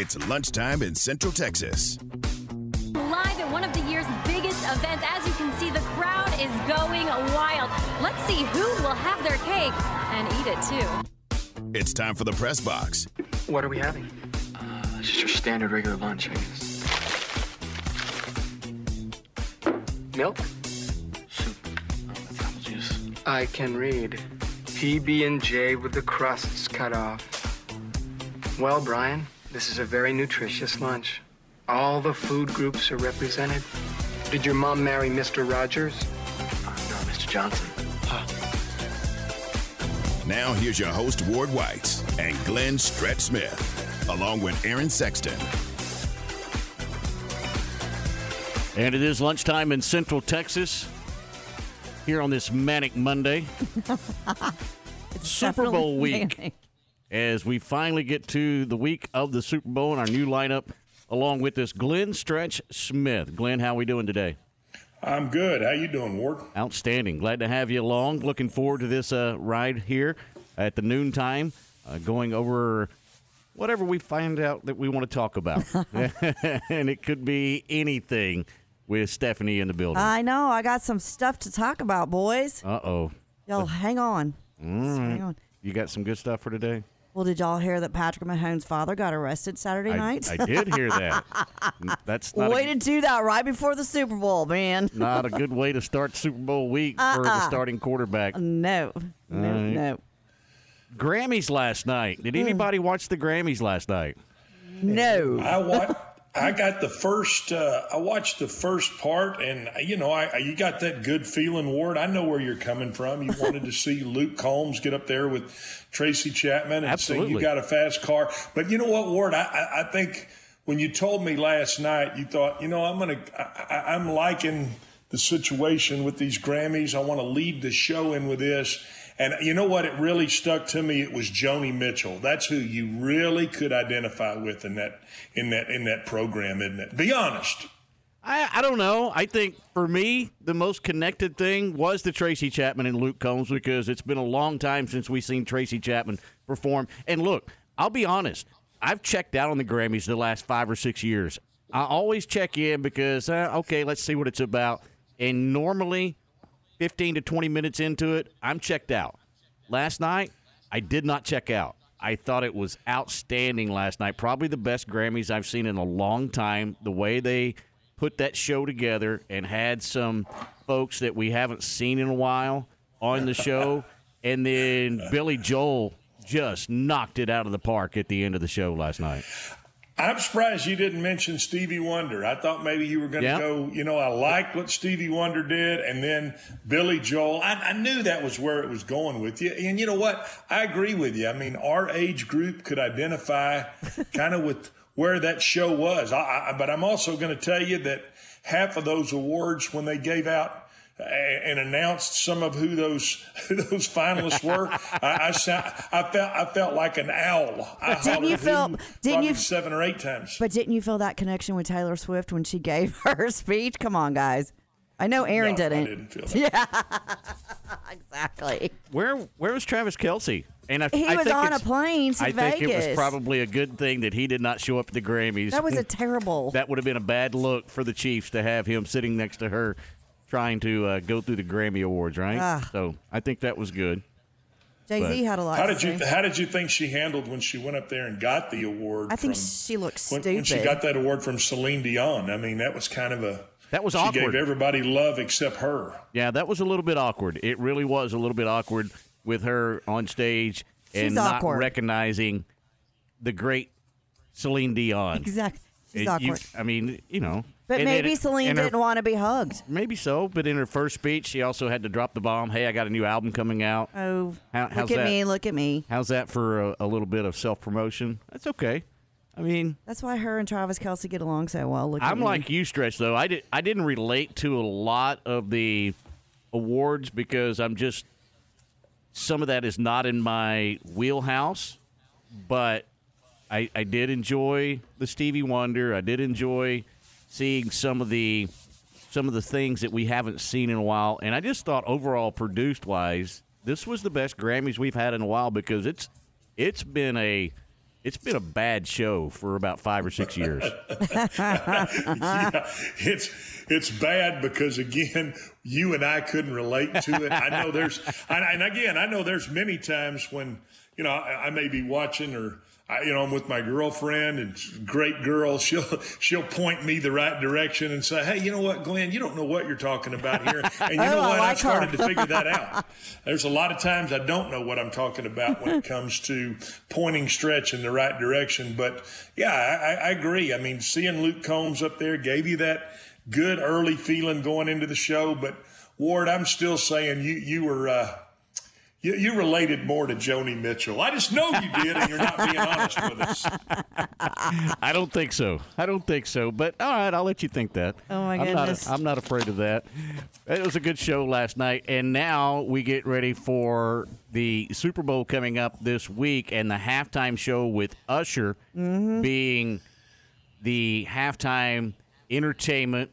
It's lunchtime in Central Texas. Live at one of the year's biggest events. As you can see, the crowd is going wild. Let's see who will have their cake and eat it, too. It's time for the press box. What are we having? It's just your standard regular lunch, I guess. Milk? Soup. Apple juice. I can read. PB&J with the crusts cut off. Well, Brian, this is a very nutritious lunch. All the food groups are represented. Did your mom marry Mr. Rogers? No, Mr. Johnson. Huh. Now here's your host, Ward Weitz, and Glenn Stretch Smith, along with Aaron Sexton. And it is lunchtime in Central Texas here on this manic Monday. It's Super Bowl week. Manic. As we finally get to the week of the Super Bowl and our new lineup, along with this Glenn Stretch Smith. Glenn, how are we doing today? I'm good. How you doing, Ward? Outstanding. Glad to have you along. Looking forward to this ride here at the noontime, going over whatever we find out that we want to talk about. And it could be anything with Stephanie in the building. I know. I got some stuff to talk about, boys. Uh-oh. Y'all, hang on. Hang on. You got some good stuff for today? Well, did y'all hear that Patrick Mahomes' father got arrested Saturday night? I did hear that. That's not way to do that right before the Super Bowl, man. Not a good way to start Super Bowl week for the starting quarterback. No. Grammys last night. Did anybody watch the Grammys last night? No. I watched the first part, and, you know, you got that good feeling, Ward. I know where you're coming from. You wanted to see Luke Combs get up there with Tracy Chapman and say you got a fast car. But you know what, Ward? I think when you told me last night, you thought, you know, I'm liking the situation with these Grammys. I want to lead the show in with this. And you know what? It really stuck to me. It was Joni Mitchell. That's who you really could identify with in that program, isn't it? Be honest. I don't know. I think for me, the most connected thing was the Tracy Chapman and Luke Combs, because it's been a long time since we've seen Tracy Chapman perform. And look, I'll be honest. I've checked out on the Grammys the last 5 or 6 years. I always check in because, okay, let's see what it's about. And normally, 15 to 20 minutes into it, I'm checked out. Last night, I did not check out. I thought it was outstanding last night. Probably the best Grammys I've seen in a long time. The way they put that show together and had some folks that we haven't seen in a while on the show. And then Billy Joel just knocked it out of the park at the end of the show last night. I'm surprised you didn't mention Stevie Wonder. I thought maybe you were going to go, you know, I liked what Stevie Wonder did, and then Billy Joel. I knew that was where it was going with you. And you know what? I agree with you. I mean, our age group could identify kind of with where that show was. But I'm also going to tell you that half of those awards, when they gave out and announced some of who those finalists were, I felt like an owl. Didn't you 7 or 8 times? But didn't you feel that connection with Taylor Swift when she gave her speech? Come on, guys. I know Aaron didn't. I didn't feel that. Yeah, exactly. Where was Travis Kelsey? And he was on a plane to Vegas. I think it was probably a good thing that he did not show up at the Grammys. That was that would have been a bad look for the Chiefs to have him sitting next to her, trying to go through the Grammy Awards, right? So I think that was good. Jay-Z had a lot to say. How did you think she handled when she went up there and got the award? I think she looked stupid. When she got that award from Celine Dion, I mean, that was kind of that was awkward. She gave everybody love except her. Yeah, that was a little bit awkward. It really was a little bit awkward with her on stage and not recognizing the great Celine Dion. Exactly. She's awkward. I mean, you know. But maybe Celine didn't want to be hugged. Maybe so, but in her first speech, she also had to drop the bomb. Hey, I got a new album coming out. Oh, look at me. How's that for a little bit of self-promotion? That's okay. I mean, that's why her and Travis Kelsey get along so well. I'm like you, Stretch, though. I didn't relate to a lot of the awards because I'm just – some of that is not in my wheelhouse, but I did enjoy the Stevie Wonder. I did enjoy – seeing some of the things that we haven't seen in a while. And I just thought overall, produced-wise, this was the best Grammys we've had in a while, because it's been a It's been a bad show for about 5 or 6 years. Yeah, it's bad because, again, you and I couldn't relate to it. I know there's – and, again, I know there's many times when, you know, I may be watching or, you know, I'm with my girlfriend and great girl. She'll point me the right direction and say, hey, you know what, Glenn, you don't know what you're talking about here. And you know what? I started to figure that out. There's a lot of times I don't know what I'm talking about when it comes to pointing Stretch in the right direction. But, yeah, I agree. I mean, seeing Luke Combs up there gave you that good early feeling going into the show. But, Ward, I'm still saying you were You related more to Joni Mitchell. I just know you did, and you're not being honest with us. I don't think so. But, all right, I'll let you think that. Oh, my goodness. I'm not afraid of that. It was a good show last night, and now we get ready for the Super Bowl coming up this week and the halftime show with Usher being the halftime entertainment.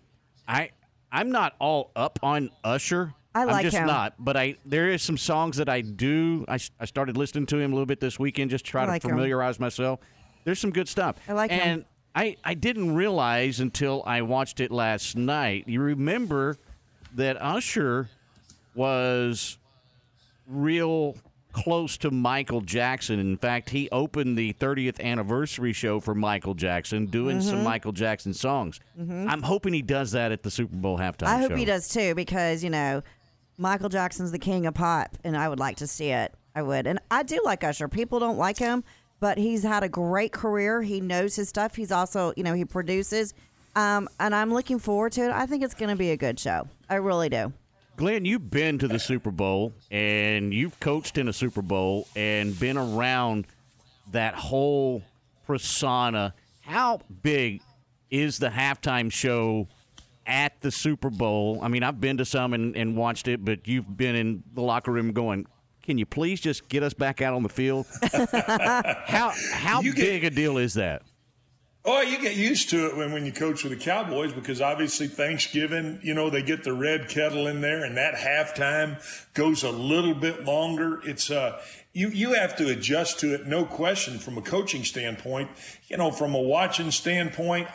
I'm not all up on Usher. There is some songs that I do. I started listening to him a little bit this weekend just to try to familiarize myself. There's some good stuff. I like him. And I didn't realize until I watched it last night. You remember that Usher was real close to Michael Jackson. In fact, he opened the 30th anniversary show for Michael Jackson, doing some Michael Jackson songs. I'm hoping he does that at the Super Bowl halftime show. I hope he does too, because, you know, Michael Jackson's the king of pop, and I would like to see it. I would. And I do like Usher. People don't like him, but he's had a great career. He knows his stuff. He's also, you know, he produces. And I'm looking forward to it. I think it's going to be a good show. I really do. Glenn, you've been to the Super Bowl, and you've coached in a Super Bowl and been around that whole persona. How big is the halftime show at the Super Bowl? I mean, I've been to some and watched it, but you've been in the locker room going, can you please just get us back out on the field? How big a deal is that? Oh, you get used to it when you coach with the Cowboys, because obviously Thanksgiving, you know, they get the red kettle in there, and that halftime goes a little bit longer. It's you have to adjust to it, no question, from a coaching standpoint. You know, from a watching standpoint,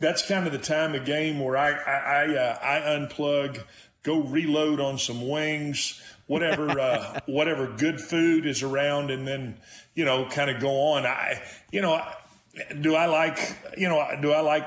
that's kind of the time of game where I unplug, go reload on some wings, whatever good food is around, and then, you know, kind of go on. Do I like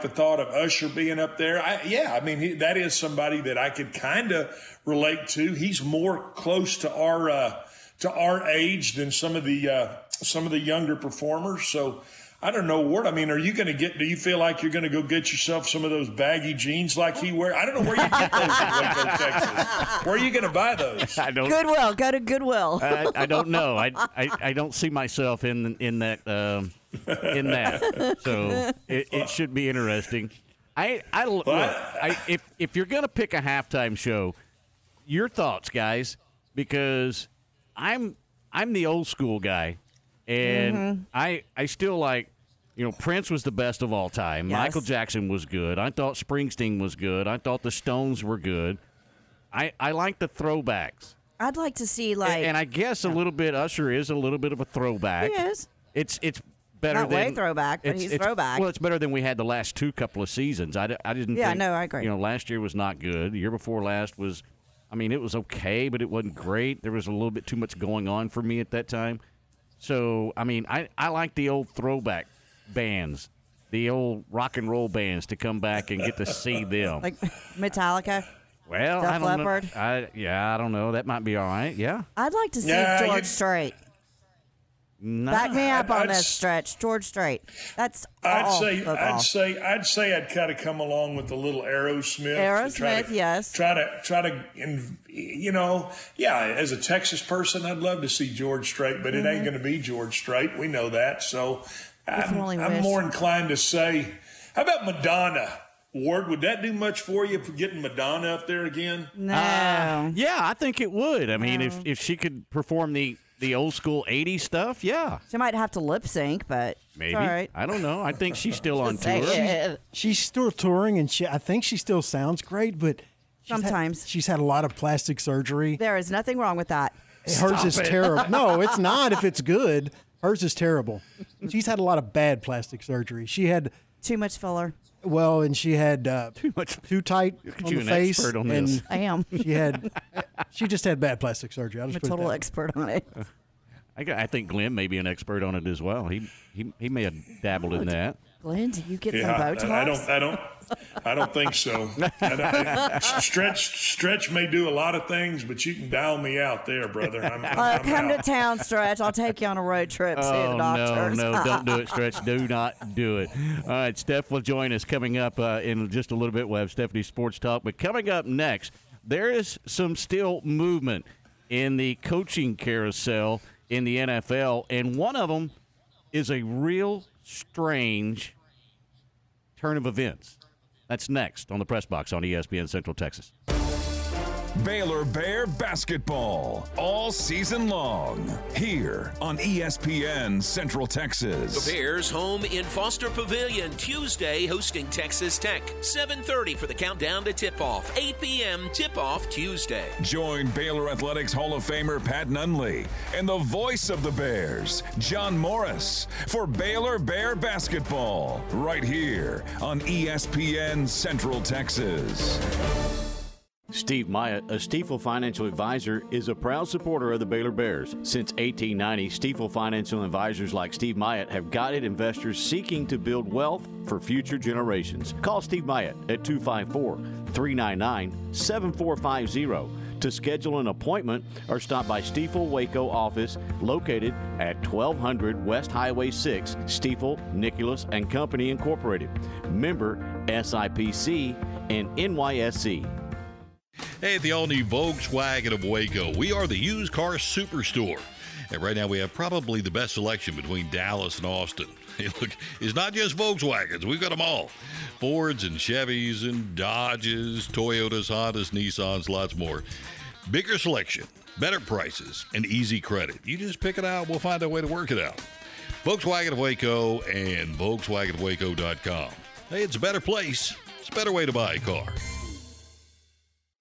the thought of Usher being up there? That is somebody that I could kind of relate to. He's more close to our age than some of the younger performers. So I don't know, Ward. I mean, do you feel like you're going to go get yourself some of those baggy jeans like he wears? I don't know where you get those in Waco, Texas. Where are you going to buy those? Goodwill. Go to Goodwill. I don't know. I don't see myself in that. So it should be interesting. If you're going to pick a halftime show, your thoughts, guys, because I'm the old school guy. And I still like, you know, Prince was the best of all time. Yes. Michael Jackson was good. I thought Springsteen was good. I thought the Stones were good. I like the throwbacks. I'd like to see and I guess a little bit Usher is a little bit of a throwback. He is. It's better not than way throwback, but he's throwback. Well, it's better than we had the last two couple of seasons. I didn't. Yeah, I agree. You know, last year was not good. The year before last was, I mean, it was okay, but it wasn't great. There was a little bit too much going on for me at that time. So, I mean, I like the old throwback bands, the old rock and roll bands to come back and get to see them. Like Metallica? Well, Def Leppard? I don't know. That might be all right, yeah. I'd like to see George Strait. No. Back me up on this, Stretch. George Strait. That's I'd say I'd kind of come along with the little Aerosmith. As a Texas person, I'd love to see George Strait, but it ain't going to be George Strait. We know that. So I'm more inclined to say, how about Madonna? Ward, would that do much for you, getting Madonna up there again? No. Yeah, I think it would. I mean, if she could perform the old school 80s stuff, yeah. She might have to lip sync, but maybe. All right. I don't know. I think she's still on tour. She's still touring, and I think she still sounds great, but sometimes she's had a lot of plastic surgery. There is nothing wrong with that. Hers is terrible. No, it's not if it's good. Hers is terrible. She's had a lot of bad plastic surgery. She had too much filler. Well, and she had too tight on the face. Expert on this. I am. She just had bad plastic surgery. I'm a total expert on it. I think Glenn may be an expert on it as well. He may have dabbled in that. Glenn, do you get some Botox? I don't think so. Stretch may do a lot of things, but you can dial me out there, brother. I'm come out to town, Stretch. I'll take you on a road trip. See the doctors. No, don't do it, Stretch. Do not do it. All right, Steph will join us coming up in just a little bit. We'll have Stephanie's Sports Talk. But coming up next, there is some still movement in the coaching carousel in the NFL, and one of them is a real strange turn of events. That's next on the Press Box on ESPN Central Texas. Baylor Bear basketball all season long here on ESPN Central Texas. The Bears home in Foster Pavilion Tuesday, hosting Texas Tech. 7:30 for the countdown to tip-off. 8 p.m. tip-off Tuesday. Join Baylor Athletics Hall of Famer Pat Nunley and the voice of the Bears, John Morris, for Baylor Bear basketball right here on ESPN Central Texas. Steve Myatt, a Stiefel Financial Advisor, is a proud supporter of the Baylor Bears. Since 1890, Stiefel Financial Advisors like Steve Myatt have guided investors seeking to build wealth for future generations. Call Steve Myatt at 254-399-7450 to schedule an appointment or stop by Stiefel Waco office located at 1200 West Highway 6, Stiefel, Nicholas & Company, Incorporated. Member SIPC and NYSE. Hey, at the all-new Volkswagen of Waco, we are the used car superstore. And right now we have probably the best selection between Dallas and Austin. Hey, look, it's not just Volkswagens. We've got them all. Fords and Chevys and Dodges, Toyotas, Hondas, Nissans, lots more. Bigger selection, better prices, and easy credit. You just pick it out, we'll find a way to work it out. Volkswagen of Waco and VolkswagenOfWaco.com. Hey, it's a better place. It's a better way to buy a car.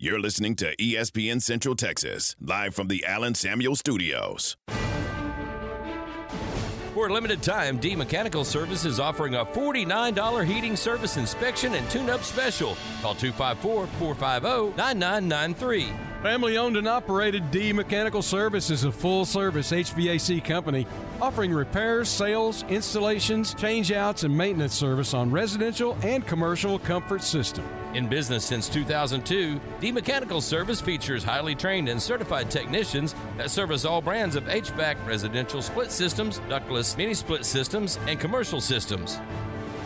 You're listening to ESPN Central Texas, live from the Allen Samuel Studios. For a limited time, D Mechanical Service is offering a $49 heating service inspection and tune-up special. Call 254-450-9993. Family-owned and operated, D Mechanical Service is a full-service HVAC company offering repairs, sales, installations, change-outs, and maintenance service on residential and commercial comfort system. In business since 2002, D Mechanical Service features highly trained and certified technicians that service all brands of HVAC, residential split systems, ductless mini-split systems, and commercial systems.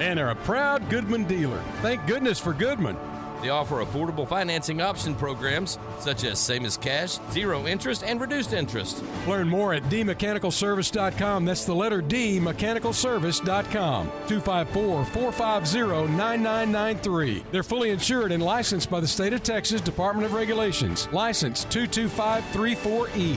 And are a proud Goodman dealer. Thank goodness for Goodman. They offer affordable financing option programs such as Same as Cash, Zero Interest, and Reduced Interest. Learn more at dmechanicalservice.com. That's the letter D, mechanicalservice.com. 254-450-9993. They're fully insured and licensed by the State of Texas Department of Regulations. License 22534E.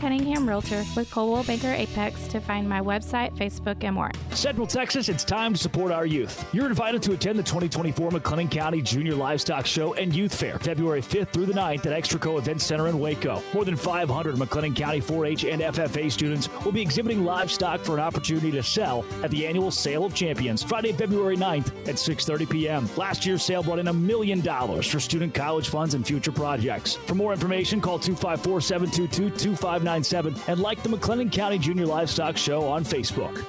Cunningham Realtor with Coldwell Banker Apex to find my website, Facebook, and more. Central Texas, it's time to support our youth. You're invited to attend the 2024 McLennan County Junior Livestock Show and Youth Fair, February 5th through the 9th at Extraco Event Center in Waco. More than 500 McLennan County 4-H and FFA students will be exhibiting livestock for an opportunity to sell at the annual Sale of Champions, Friday, February 9th at 6:30 p.m. Last year's sale brought in $1 million for student college funds and future projects. For more information, call 254-722-2599. 1097 and like the McLennan County Junior Livestock Show on Facebook.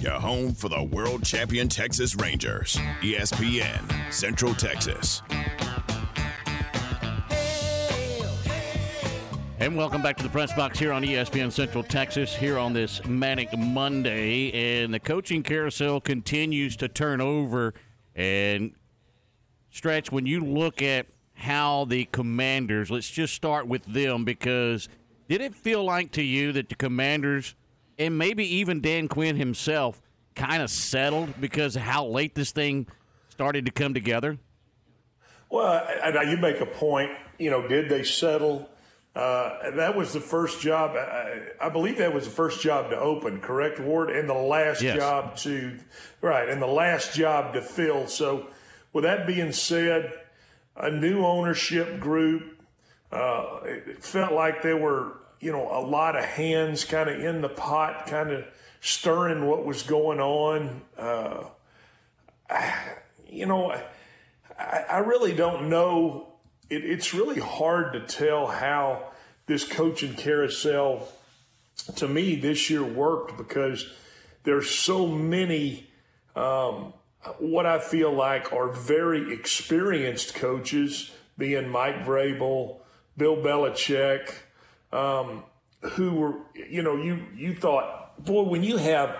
Your home for the world champion Texas Rangers. ESPN, Central Texas. And welcome back to the Press Box here on ESPN Central Texas here on this Manic Monday. And the coaching carousel continues to turn over. And, Stretch, when you look at how the Commanders, let's just start with them, because did it feel like to you that the Commanders and maybe even Dan Quinn himself kind of settled because of how late this thing started to come together? Well, you make a point. You know, did they settle? That was the first job. I believe that was the first job to open, correct, Ward? And the last job to – right, and the last job to fill. So with that being said, a new ownership group, it felt like there were, you know, a lot of hands kind of in the pot, kind of stirring what was going on. I really don't know. It's really hard to tell how this coaching carousel, to me, this year worked, because there's so many what I feel like are very experienced coaches, being Mike Vrabel, Bill Belichick, who were, you know, you thought, boy, when you have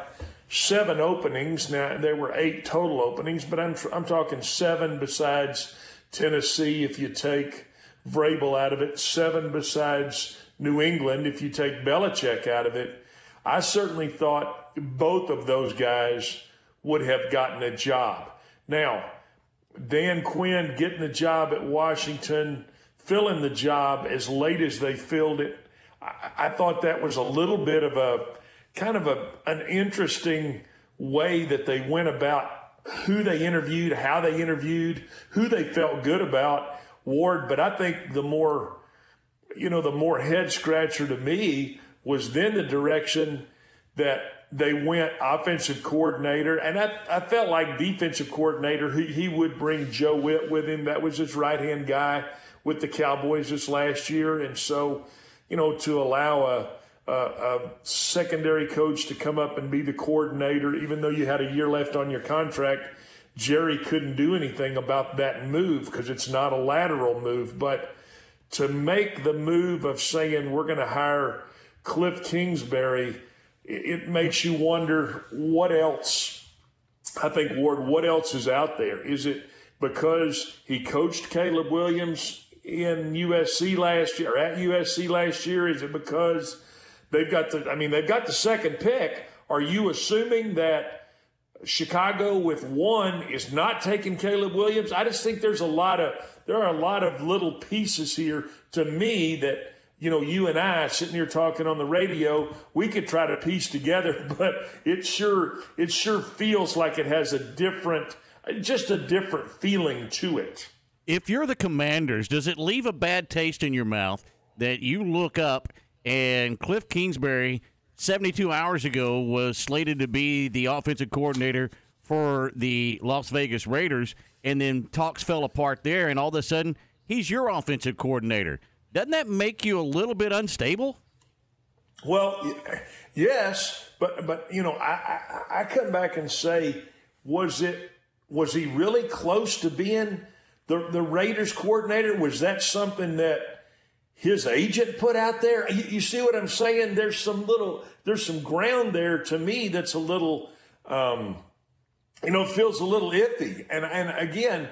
seven openings, now there were eight total openings, but I'm talking seven besides Tennessee, if you take Vrabel out of it, seven besides New England, if you take Belichick out of it. I certainly thought both of those guys would have gotten a job. Now, Dan Quinn getting the job at Washington, filling the job as late as they filled it, I thought that was a little bit of a kind of an interesting way that they went about who they interviewed, how they interviewed, who they felt good about, Ward. But I think the more head scratcher to me was then the direction that they went offensive coordinator. And I felt like defensive coordinator, he would bring Joe Witt with him. That was his right-hand guy with the Cowboys this last year. And so, you know, to allow a secondary coach to come up and be the coordinator, even though you had a year left on your contract, Jerry couldn't do anything about that move because it's not a lateral move. But to make the move of saying we're going to hire Cliff Kingsbury, it makes you wonder what else, I think, Ward, what else is out there? Is it because he coached Caleb Williams in USC last year, or at USC last year? Is it because they've got the second pick? Are you assuming that Chicago with one is not taking Caleb Williams? I just think there are a lot of little pieces here to me that, you know, you and I sitting here talking on the radio, we could try to piece together, but it sure feels like it has a different feeling to it. If you're the Commanders, does it leave a bad taste in your mouth that you look up and Cliff Kingsbury, 72 hours ago, was slated to be the offensive coordinator for the Las Vegas Raiders, and then talks fell apart there, and all of a sudden, he's your offensive coordinator? Doesn't that make you a little bit unstable? Well, yes, but you know, I come back and say, was he really close to being the Raiders coordinator? Was that something that his agent put out there? You see what I'm saying? There's some ground there to me that's a little, feels a little iffy. And again,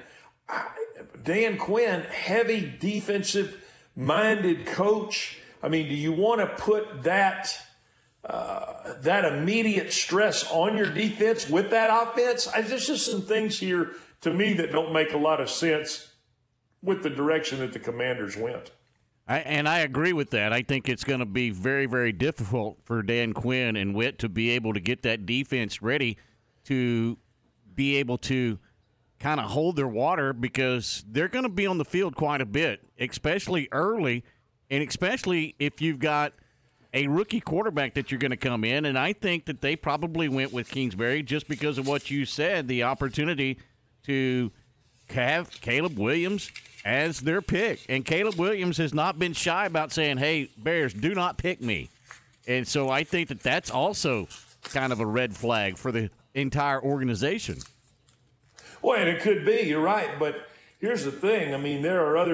Dan Quinn, heavy defensive-minded coach. I mean, do you want to put that immediate stress on your defense with that offense? There's just some things here to me that don't make a lot of sense with the direction that the Commanders went. And I agree with that. I think it's going to be very, very difficult for Dan Quinn and Witt to be able to get that defense ready to be able to kind of hold their water, because they're going to be on the field quite a bit, especially early, and especially if you've got a rookie quarterback that you're going to come in. And I think that they probably went with Kingsbury just because of what you said, the opportunity to have Caleb Williams – as their pick. And Caleb Williams has not been shy about saying, hey, Bears, do not pick me. And so I think that that's also kind of a red flag for the entire organization. Well, and it could be. You're right. But here's the thing. I mean, there are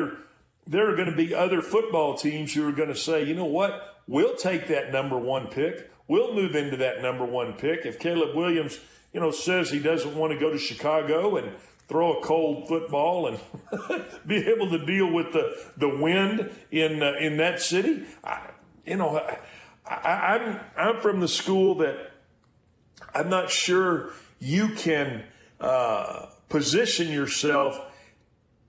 going to be other football teams who are going to say, you know what, we'll take that number one pick. We'll move into that number one pick. If Caleb Williams, you know, says he doesn't want to go to Chicago and throw a cold football and be able to deal with the wind in that city, I'm from the school that I'm not sure you can position yourself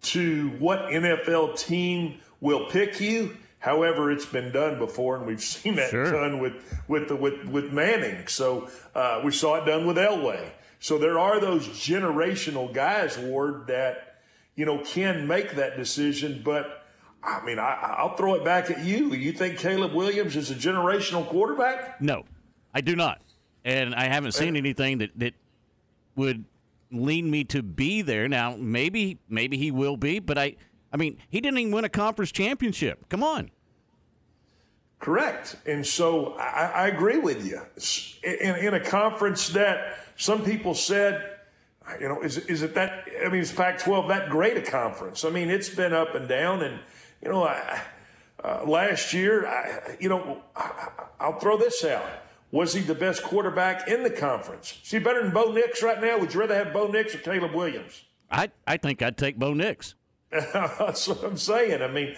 to what NFL team will pick you. However, it's been done before, and we've seen that done with Manning. So we saw it done with Elway. So there are those generational guys, Ward, that can make that decision. But I mean, I'll throw it back at you. You think Caleb Williams is a generational quarterback? No, I do not, and I haven't seen anything that would lean me to be there. Now, maybe he will be, but I mean, he didn't even win a conference championship. Come on. Correct. And so I agree with you. In a conference that some people said, is it that, I mean, is Pac-12 that great a conference? I mean, it's been up and down. And, last year, I'll throw this out. Was he the best quarterback in the conference? Is he better than Bo Nix right now? Would you rather have Bo Nix or Caleb Williams? I think I'd take Bo Nix. That's what I'm saying. I mean,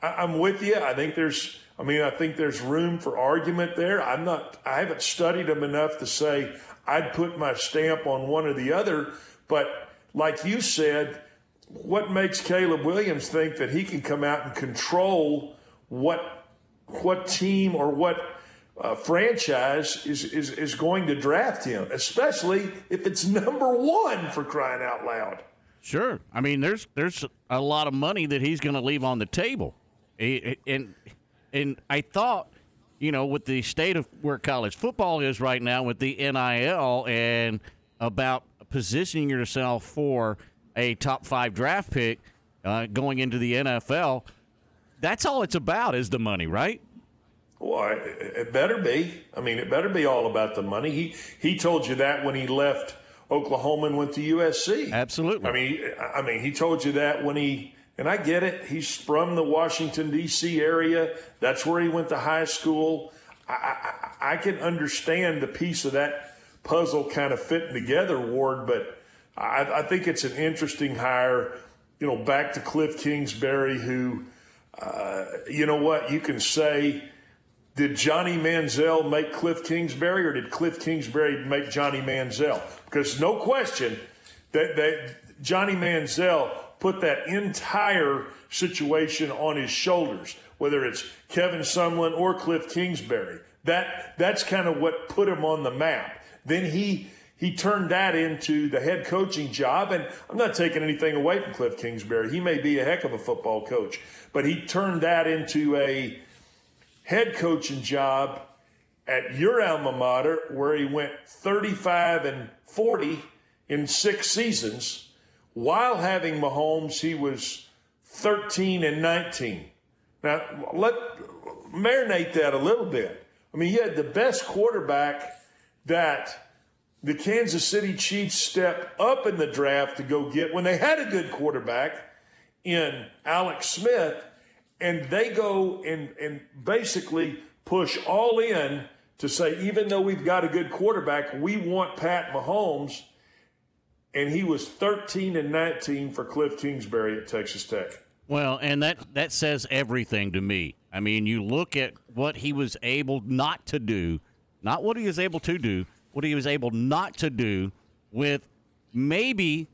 I'm with you. I think there's room for argument there. I haven't studied them enough to say I'd put my stamp on one or the other. But like you said, what makes Caleb Williams think that he can come out and control what team or what franchise is going to draft him, especially if it's number one, for crying out loud? Sure. I mean, there's a lot of money that he's going to leave on the table. And I thought, with the state of where college football is right now with the NIL and about positioning yourself for a top five draft pick going into the NFL, that's all it's about is the money, right? Well, it better be. I mean, it better be all about the money. He told you that when he left Oklahoma and went to USC. Absolutely. I mean, he told you that when he, and I get it, he's from the Washington, D.C. area. That's where he went to high school. I can understand the piece of that puzzle kind of fitting together, Ward, but I think it's an interesting hire, back to Cliff Kingsbury, who, you can say, did Johnny Manziel make Cliff Kingsbury, or did Cliff Kingsbury make Johnny Manziel? Because no question that Johnny Manziel put that entire situation on his shoulders, whether it's Kevin Sumlin or Cliff Kingsbury. That's kind of what put him on the map. Then he turned that into the head coaching job, and I'm not taking anything away from Cliff Kingsbury. He may be a heck of a football coach, but he turned that into a head coaching job at your alma mater, where he went 35-40 in 6 seasons. While having Mahomes, he was 13-19. Now, let marinate that a little bit. I mean, you had the best quarterback that the Kansas City Chiefs stepped up in the draft to go get when they had a good quarterback in Alex Smith. And they go and basically push all in to say, even though we've got a good quarterback, we want Pat Mahomes. And he was 13-19 for Cliff Kingsbury at Texas Tech. Well, and that says everything to me. I mean, you look at what he was able not to do, not what he was able to do, what he was able not to do with maybe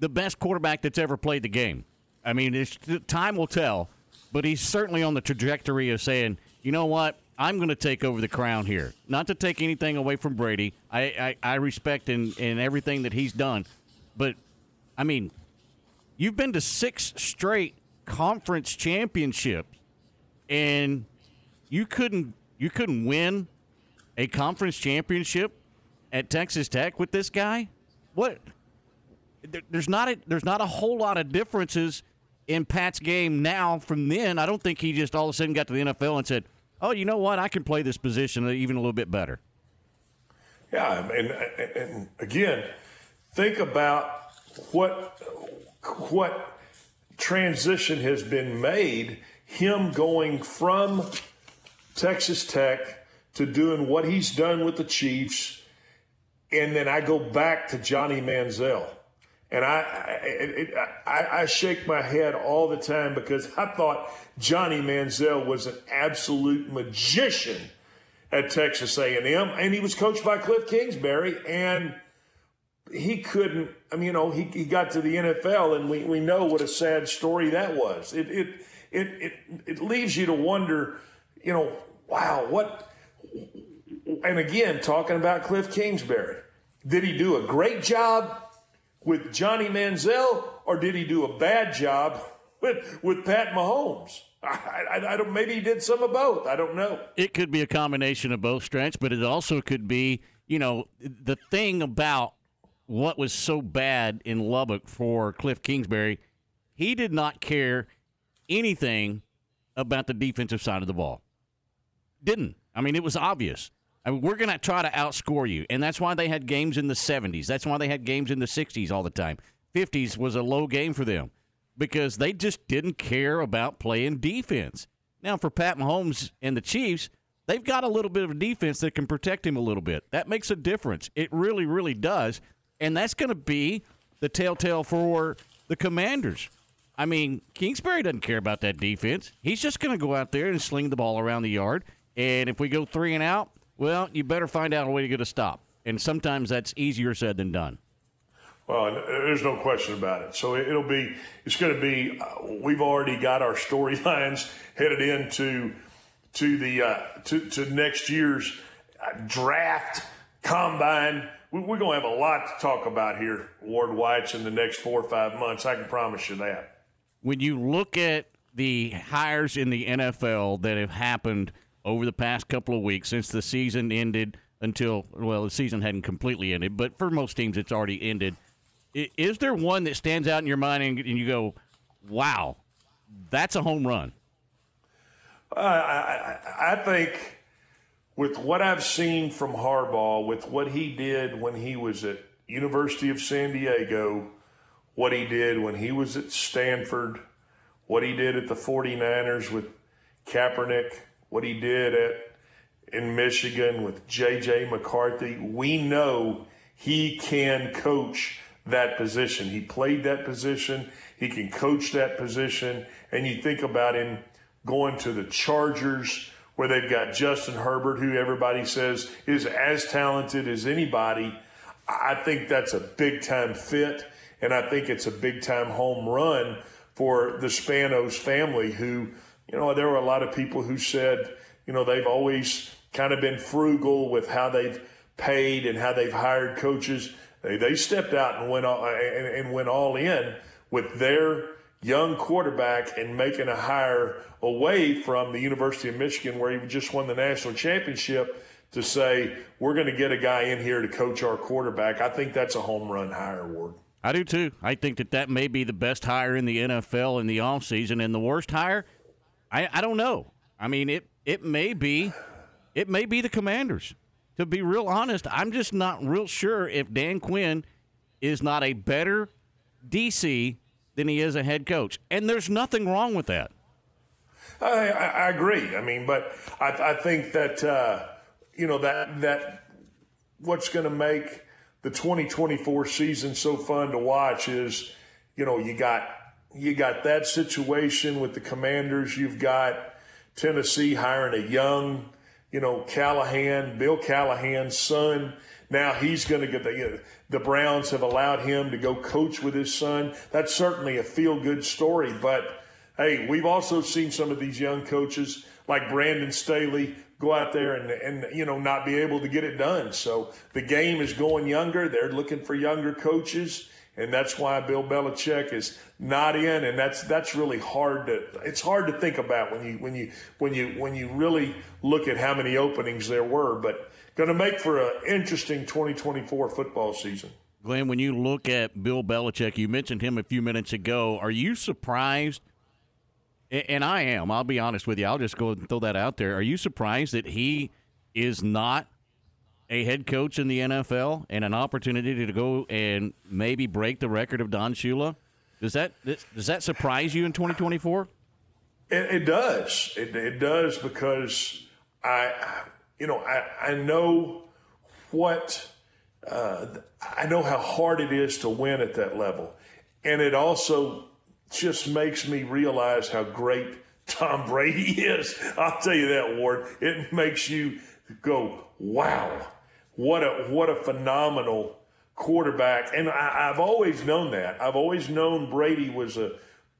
the best quarterback that's ever played the game. I mean, time will tell. But he's certainly on the trajectory of saying, you know what, I'm going to take over the crown here. Not to take anything away from Brady. I respect in everything that he's done. But, I mean, you've been to 6 straight conference championships, and you couldn't win a conference championship at Texas Tech with this guy? What? there's not a whole lot of differences in Pat's game now from then. I don't think he just all of a sudden got to the NFL and said, oh, you know what, I can play this position even a little bit better. Yeah, and again, think about what transition has been made, him going from Texas Tech to doing what he's done with the Chiefs, and then I go back to Johnny Manziel. And I shake my head all the time because I thought Johnny Manziel was an absolute magician at Texas A&M, and he was coached by Cliff Kingsbury, and he couldn't, I mean, you know, he got to the NFL, and we know what a sad story that was. It leaves you to wonder, you know, wow, what, and again, talking about Cliff Kingsbury, did he do a great job with Johnny Manziel, or did he do a bad job with Pat Mahomes? I don't. Maybe he did some of both. I don't know. It could be a combination of both, Stretch, but it also could be, you know, the thing about what was so bad in Lubbock for Cliff Kingsbury, he did not care anything about the defensive side of the ball. Didn't. I mean, it was obvious. I mean, we're going to try to outscore you, and that's why they had games in the 70s. That's why they had games in the 60s all the time. 50s was a low game for them, because they just didn't care about playing defense. Now, for Pat Mahomes and the Chiefs, they've got a little bit of a defense that can protect him a little bit. That makes a difference. It really, really does. And that's going to be the telltale for the Commanders. I mean, Kingsbury doesn't care about that defense. He's just going to go out there and sling the ball around the yard. And if we go 3 and out, well, you better find out a way to get a stop. And sometimes that's easier said than done. Well, there's no question about it. So it's going to be, we've already got our storylines headed into next year's draft combine. We're going to have a lot to talk about here, Ward Weitz, in the next 4 or 5 months. I can promise you that. When you look at the hires in the NFL that have happened over the past couple of weeks since the season ended until, well, the season hadn't completely ended, but for most teams it's already ended. Is there one that stands out in your mind and you go, wow, that's a home run? I think with what I've seen from Harbaugh, with what he did when he was at University of San Diego, what he did when he was at Stanford, what he did at the 49ers with Kaepernick, what he did in Michigan with J.J. McCarthy, we know he can coach that position. He played that position. He can coach that position. And you think about him going to the Chargers, where they've got Justin Herbert, who everybody says is as talented as anybody. I think that's a big-time fit, and I think it's a big-time home run for the Spanos family, who, you know, there were a lot of people who said, you know, they've always kind of been frugal with how they've paid and how they've hired coaches. They stepped out and went all in with their young quarterback and making a hire away from the University of Michigan, where he just won the national championship, to say, we're going to get a guy in here to coach our quarterback. I think that's a home run hire, Ward. I do too. I think that may be the best hire in the NFL in the offseason, and the worst hire, I don't know. I mean, it may be the Commanders. To be real honest, I'm just not real sure if Dan Quinn is not a better DC than he is a head coach. And there's nothing wrong with that. I agree. I mean, but I think that, you know, that what's going to make the 2024 season so fun to watch is, you know, you got that situation with the Commanders. You've got Tennessee hiring a young, you know, Callahan, Bill Callahan's son. Now he's going to get the Browns have allowed him to go coach with his son. That's certainly a feel-good story. But, hey, we've also seen some of these young coaches like Brandon Staley go out there and you know, not be able to get it done. So the game is going younger. They're looking for younger coaches. And that's why Bill Belichick is not in, and that's really hard to. It's hard to think about when you really look at how many openings there were. But going to make for an interesting 2024 football season. Glenn, when you look at Bill Belichick, you mentioned him a few minutes ago. Are you surprised? And I am. I'll be honest with you. I'll just go and throw that out there. Are you surprised that he is not a head coach in the NFL and an opportunity to go and maybe break the record of Don Shula? Does that surprise you in 2024? It does. It does, because I know what I know how hard it is to win at that level, and it also just makes me realize how great Tom Brady is. I'll tell you that, Ward. It makes you go, wow, what a phenomenal quarterback. And I've always known that. I've always known Brady was a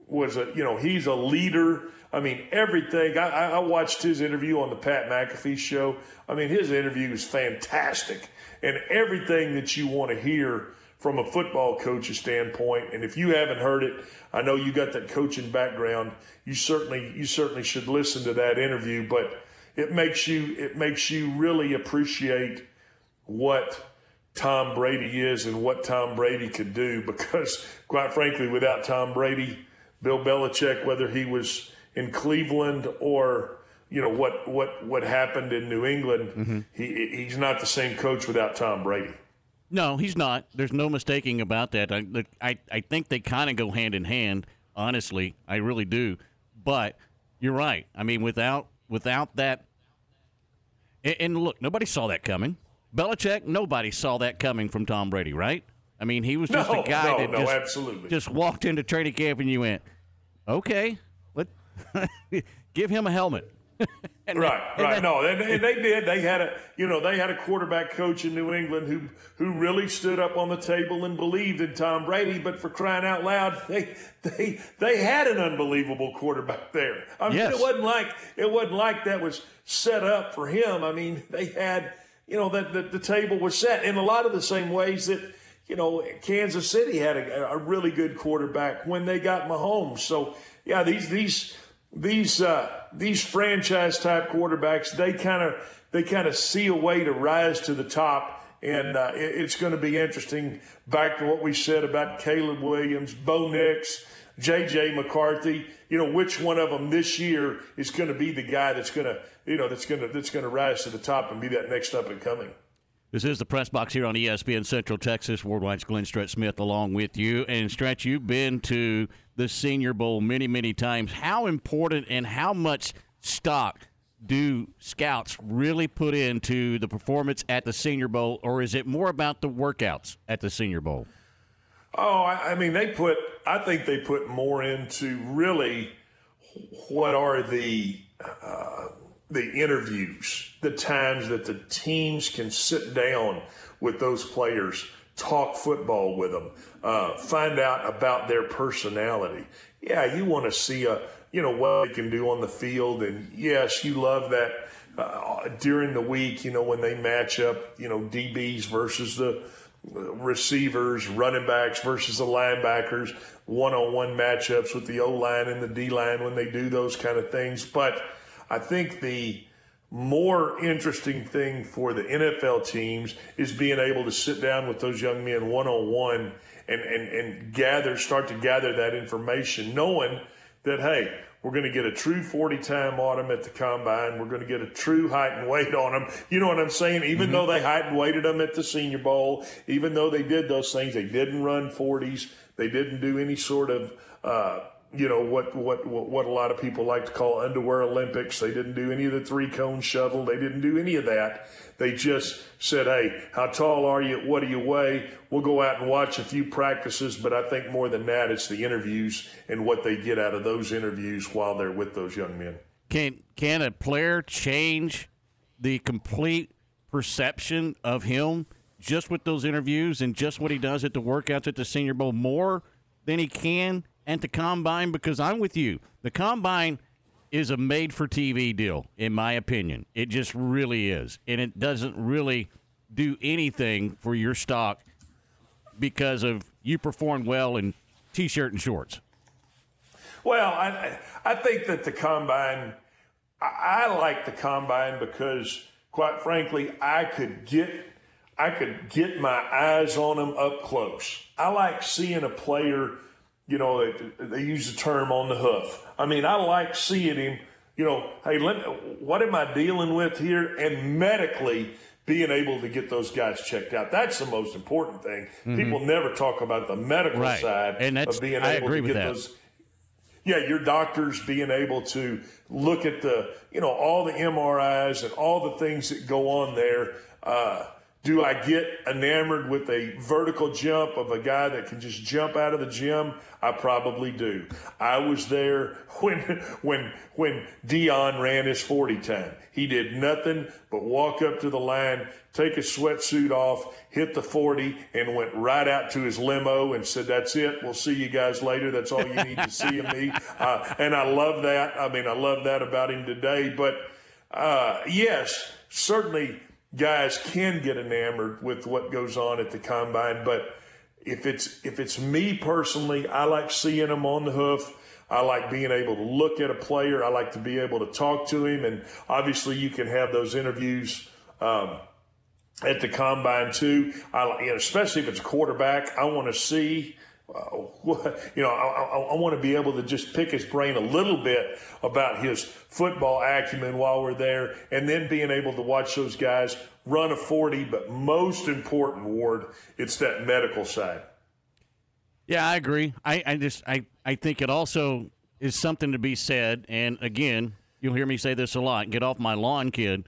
he's a leader. I mean, everything. I watched his interview on the Pat McAfee show. I mean, his interview is fantastic, and everything that you want to hear from a football coach's standpoint. And if you haven't heard it, I know you got that coaching background. You certainly should listen to that interview. But it makes you really appreciate what Tom Brady is and what Tom Brady could do. Because quite frankly, without Tom Brady, Bill Belichick, whether he was in Cleveland or what happened in New England, mm-hmm. he's not the same coach without Tom Brady. No, he's not. There's no mistaking about that. I think they kind of go hand in hand, honestly. I really do. But you're right. I mean, without that – and look, nobody saw that coming. Belichick, nobody saw that coming from Tom Brady, right? I mean, he was just a guy that just walked into training camp and you went, okay, give him a helmet. Right. They did. They had a quarterback coach in New England who really stood up on the table and believed in Tom Brady. But for crying out loud, they had an unbelievable quarterback there. I mean, yes. it wasn't like that was set up for him. I mean, they had that the table was set in a lot of the same ways that Kansas City had a really good quarterback when they got Mahomes. So yeah, these franchise type quarterbacks, they kind of see a way to rise to the top, and it's going to be interesting. Back to what we said about Caleb Williams, Bo Nix, J.J. McCarthy. Which one of them this year is going to be the guy that's going to rise to the top and be that next up and coming? This is the Press Box here on ESPN Central Texas. Ward Weitz, Glenn Stretch Smith along with you. And, Stretch, you've been to the Senior Bowl many, many times. How important and how much stock do scouts really put into the performance at the Senior Bowl, or is it more about the workouts at the Senior Bowl? Oh, I mean, I think they put more into really what are the interviews, the times that the teams can sit down with those players, talk football with them, find out about their personality. Yeah, you want to see what they can do on the field, and yes, you love that during the week. When they match up, DBs versus the receivers, running backs versus the linebackers, one-on-one matchups with the O-line and the D-line when they do those kind of things, but I think the more interesting thing for the NFL teams is being able to sit down with those young men one-on-one and start to gather that information, knowing that, hey, we're going to get a true 40-time on them at the combine. We're going to get a true height and weight on them. You know what I'm saying? Even mm-hmm. though they height and weighted them at the Senior Bowl, even though they did those things, they didn't run 40s. They didn't do any sort of what a lot of people like to call underwear Olympics. They didn't do any of the three-cone shuttle. They didn't do any of that. They just said, hey, how tall are you? What do you weigh? We'll go out and watch a few practices. But I think more than that, it's the interviews and what they get out of those interviews while they're with those young men. Can a player change the complete perception of him just with those interviews and just what he does at the workouts at the Senior Bowl more than he can at the combine? Because I'm with you. The combine is a made-for-TV deal, in my opinion. It just really is. And it doesn't really do anything for your stock because of you perform well in T-shirt and shorts. Well, I think that the combine – I like the combine because, quite frankly, I could get I could get my eyes on them up close. I like seeing a player, you know, they use the term on the hoof. I mean, I like seeing him, you know, hey, what am I dealing with here? And medically being able to get those guys checked out. That's the most important thing. Mm-hmm. People never talk about the medical side and that's, of being able to get that. Those. Yeah, your doctors being able to look at the, you know, all the MRIs and all the things that go on there. Do I get enamored with a vertical jump of a guy that can just jump out of the gym? I probably do. I was there when Dion ran his 40 time. He did nothing but walk up to the line, take his sweatsuit off, hit the 40, and went right out to his limo and said, that's it. We'll see you guys later. That's all you need to see of me. And I love that. I mean, I love that about him today. But, yes, certainly – guys can get enamored with what goes on at the combine, but if it's me personally, I like seeing them on the hoof. I like being able to look at a player. I like to be able to talk to him, and obviously you can have those interviews at the combine too. Especially if it's a quarterback, I want to see. I want to be able to just pick his brain a little bit about his football acumen while we're there, and then being able to watch those guys run a 40. But most important, Ward, it's that medical side. Yeah, I agree. I think it also is something to be said. And again, you'll hear me say this a lot: get off my lawn, kid.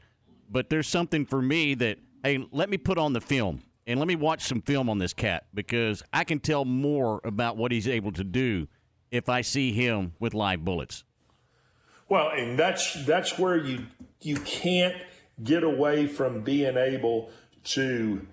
But there's something for me that, hey, let me put on the film. And let me watch some film on this cat, because I can tell more about what he's able to do if I see him with live bullets. Well, and that's where you can't get away from being able to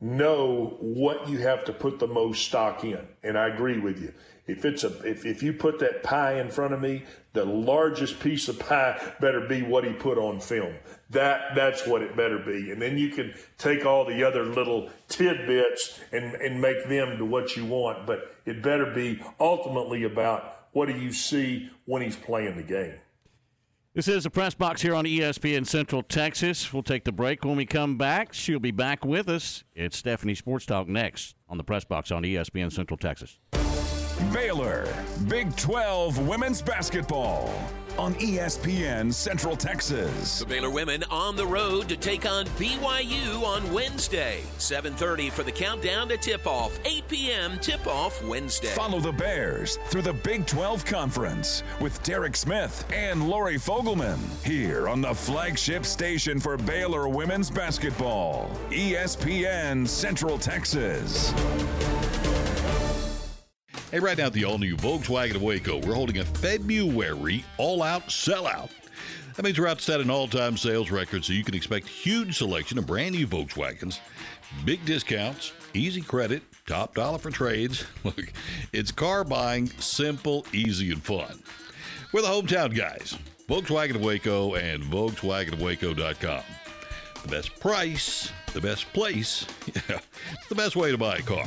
know what you have to put the most stock in. And I agree with you. If you put that pie in front of me, the largest piece of pie better be what he put on film. That's what it better be. And then you can take all the other little tidbits and make them to what you want. But it better be ultimately about what do you see when he's playing the game. This is the Press Box here on ESPN Central Texas. We'll take the break. When we come back, she'll be back with us. It's Stephanie Sports Talk next on the Press Box on ESPN Central Texas. Baylor, Big 12 Women's Basketball on ESPN Central Texas. The Baylor women on the road to take on BYU on Wednesday. 7:30 for the countdown to tip-off. 8 p.m. tip-off Wednesday. Follow the Bears through the Big 12 Conference with Derek Smith and Lori Fogelman here on the flagship station for Baylor Women's Basketball, ESPN Central Texas. Hey, right now at the all-new Volkswagen of Waco, we're holding a February all-out sellout. That means we're out to set an all-time sales record, so you can expect huge selection of brand-new Volkswagens, big discounts, easy credit, top dollar for trades. Look, it's car buying simple, easy, and fun. We're the hometown guys, Volkswagen of Waco and VolkswagenofWaco.com. The best price, the best place, yeah, it's the best way to buy a car.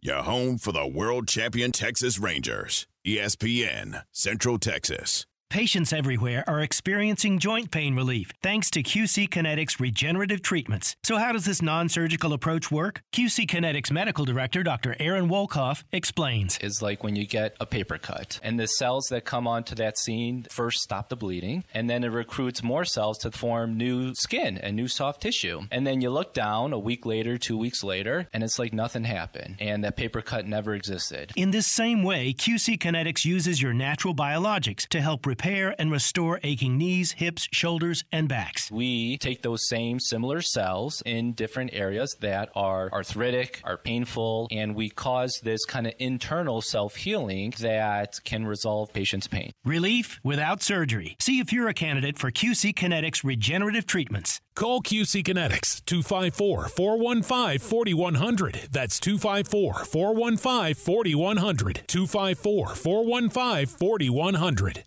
Your home for the world champion Texas Rangers. ESPN Central Texas. Patients everywhere are experiencing joint pain relief thanks to QC Kinetics regenerative treatments. So how does this non-surgical approach work? QC Kinetics Medical Director Dr. Aaron Wolkoff explains. It's like when you get a paper cut and the cells that come onto that scene first stop the bleeding, and then it recruits more cells to form new skin and new soft tissue. And then you look down a week later, 2 weeks later, and it's like nothing happened and that paper cut never existed. In this same way, QC Kinetics uses your natural biologics to help repair and restore aching knees, hips, shoulders, and backs. We take those same similar cells in different areas that are arthritic, are painful, and we cause this kind of internal self-healing that can resolve patients' pain. Relief without surgery. See if you're a candidate for QC Kinetics regenerative treatments. Call QC Kinetics, 254-415-4100. That's 254-415-4100. 254-415-4100.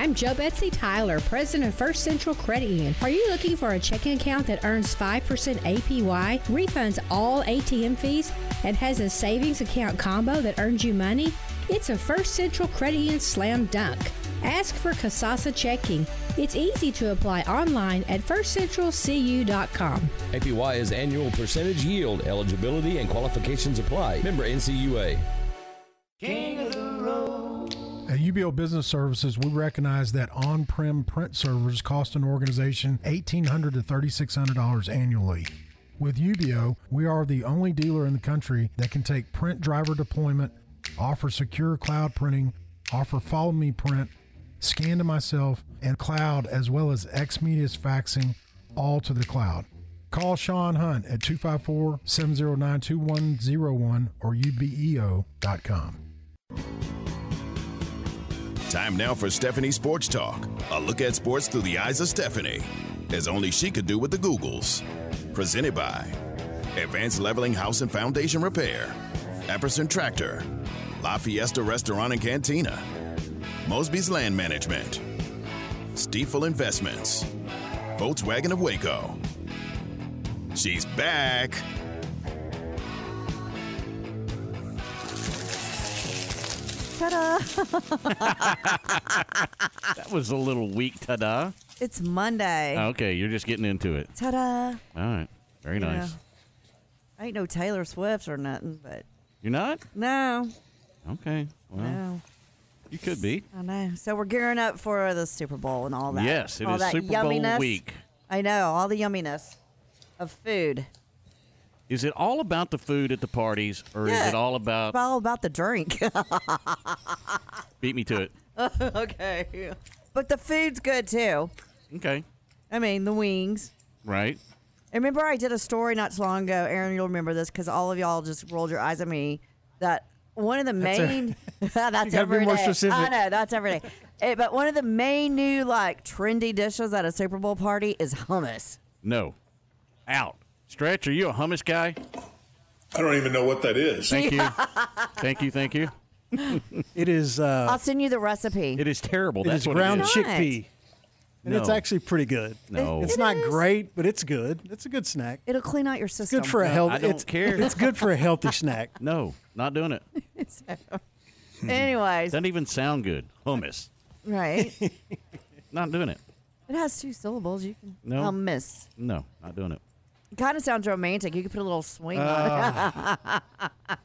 I'm Jo Betsy Tyler, president of First Central Credit Union. Are you looking for a checking account that earns 5% APY, refunds all ATM fees, and has a savings account combo that earns you money? It's a First Central Credit Union slam dunk. Ask for Casasa Checking. It's easy to apply online at firstcentralcu.com. APY is annual percentage yield. Eligibility and qualifications apply. Member NCUA. King of the Road. At UBO Business Services, we recognize that on-prem print servers cost an organization $1,800 to $3,600 annually. With UBO, we are the only dealer in the country that can take print driver deployment, offer secure cloud printing, offer follow me print, scan to myself, and cloud, as well as Xmedia's faxing, all to the cloud. Call Sean Hunt at 254-709-2101 or ubeo.com. Time now for Stephanie Sports Talk, a look at sports through the eyes of Stephanie, as only she could do with the Googles. Presented by Advanced Leveling House and Foundation Repair, Epperson Tractor, La Fiesta Restaurant and Cantina, Mosby's Land Management, Stiefel Investments, Volkswagen of Waco. She's back. Ta-da! That was a little weak ta-da. It's Monday. Okay, you're just getting into it. Ta-da! All right, very nice. Know, I ain't no Taylor Swift or nothing, but... You're not? No. Okay, well... No. You could be. I know. So we're gearing up for the Super Bowl and all that. Yes, it all is that Super yumminess. Bowl week. I know, all the yumminess of food. Is it all about the food at the parties, or is it all about... It's all about the drink. Beat me to it. Okay. But the food's good, too. Okay. I mean, the wings. Right. I remember I did a story not so long ago. Aaron, you'll remember this, because all of y'all just rolled your eyes at me, that one of the main... That's every day. I know, that's every day. But one of the main new, like, trendy dishes at a Super Bowl party is hummus. No. Out. Stretch, are you a hummus guy? I don't even know what that is. Thank you. Thank you. It is... I'll send you the recipe. It is terrible. That's what it is. Ground chickpea. And it's actually pretty good. No. It's not great, but it's good. It's a good snack. It'll clean out your system. Good for a healthy... I don't care. It's good for a healthy snack. No, not doing it. Anyways. Doesn't even sound good. Hummus. Right. Not doing it. It has two syllables. You can hummus. No, not doing it. It kind of sounds romantic. You could put a little swing on it. All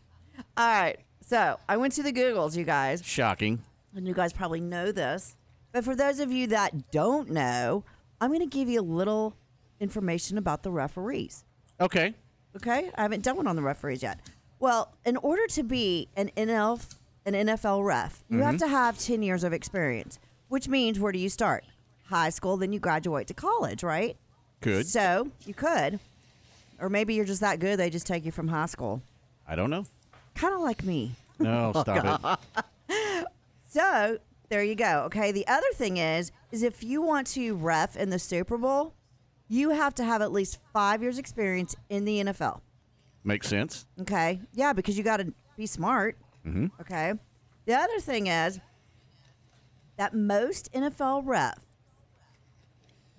right. So I went to the Googles, you guys. Shocking. And you guys probably know this. But for those of you that don't know, I'm going to give you a little information about the referees. Okay. Okay? I haven't done one on the referees yet. Well, in order to be an NFL ref, you have to have 10 years of experience, which means where do you start? High school, then you graduate to college, right? Could. So you could. Or maybe you're just that good, they just take you from high school. I don't know. Kind of like me. No, stop it. So, there you go. Okay, the other thing is if you want to ref in the Super Bowl, you have to have at least 5 years experience in the NFL. Makes sense. Okay. Yeah, because you got to be smart. Mm-hmm. Okay. The other thing is that most NFL refs,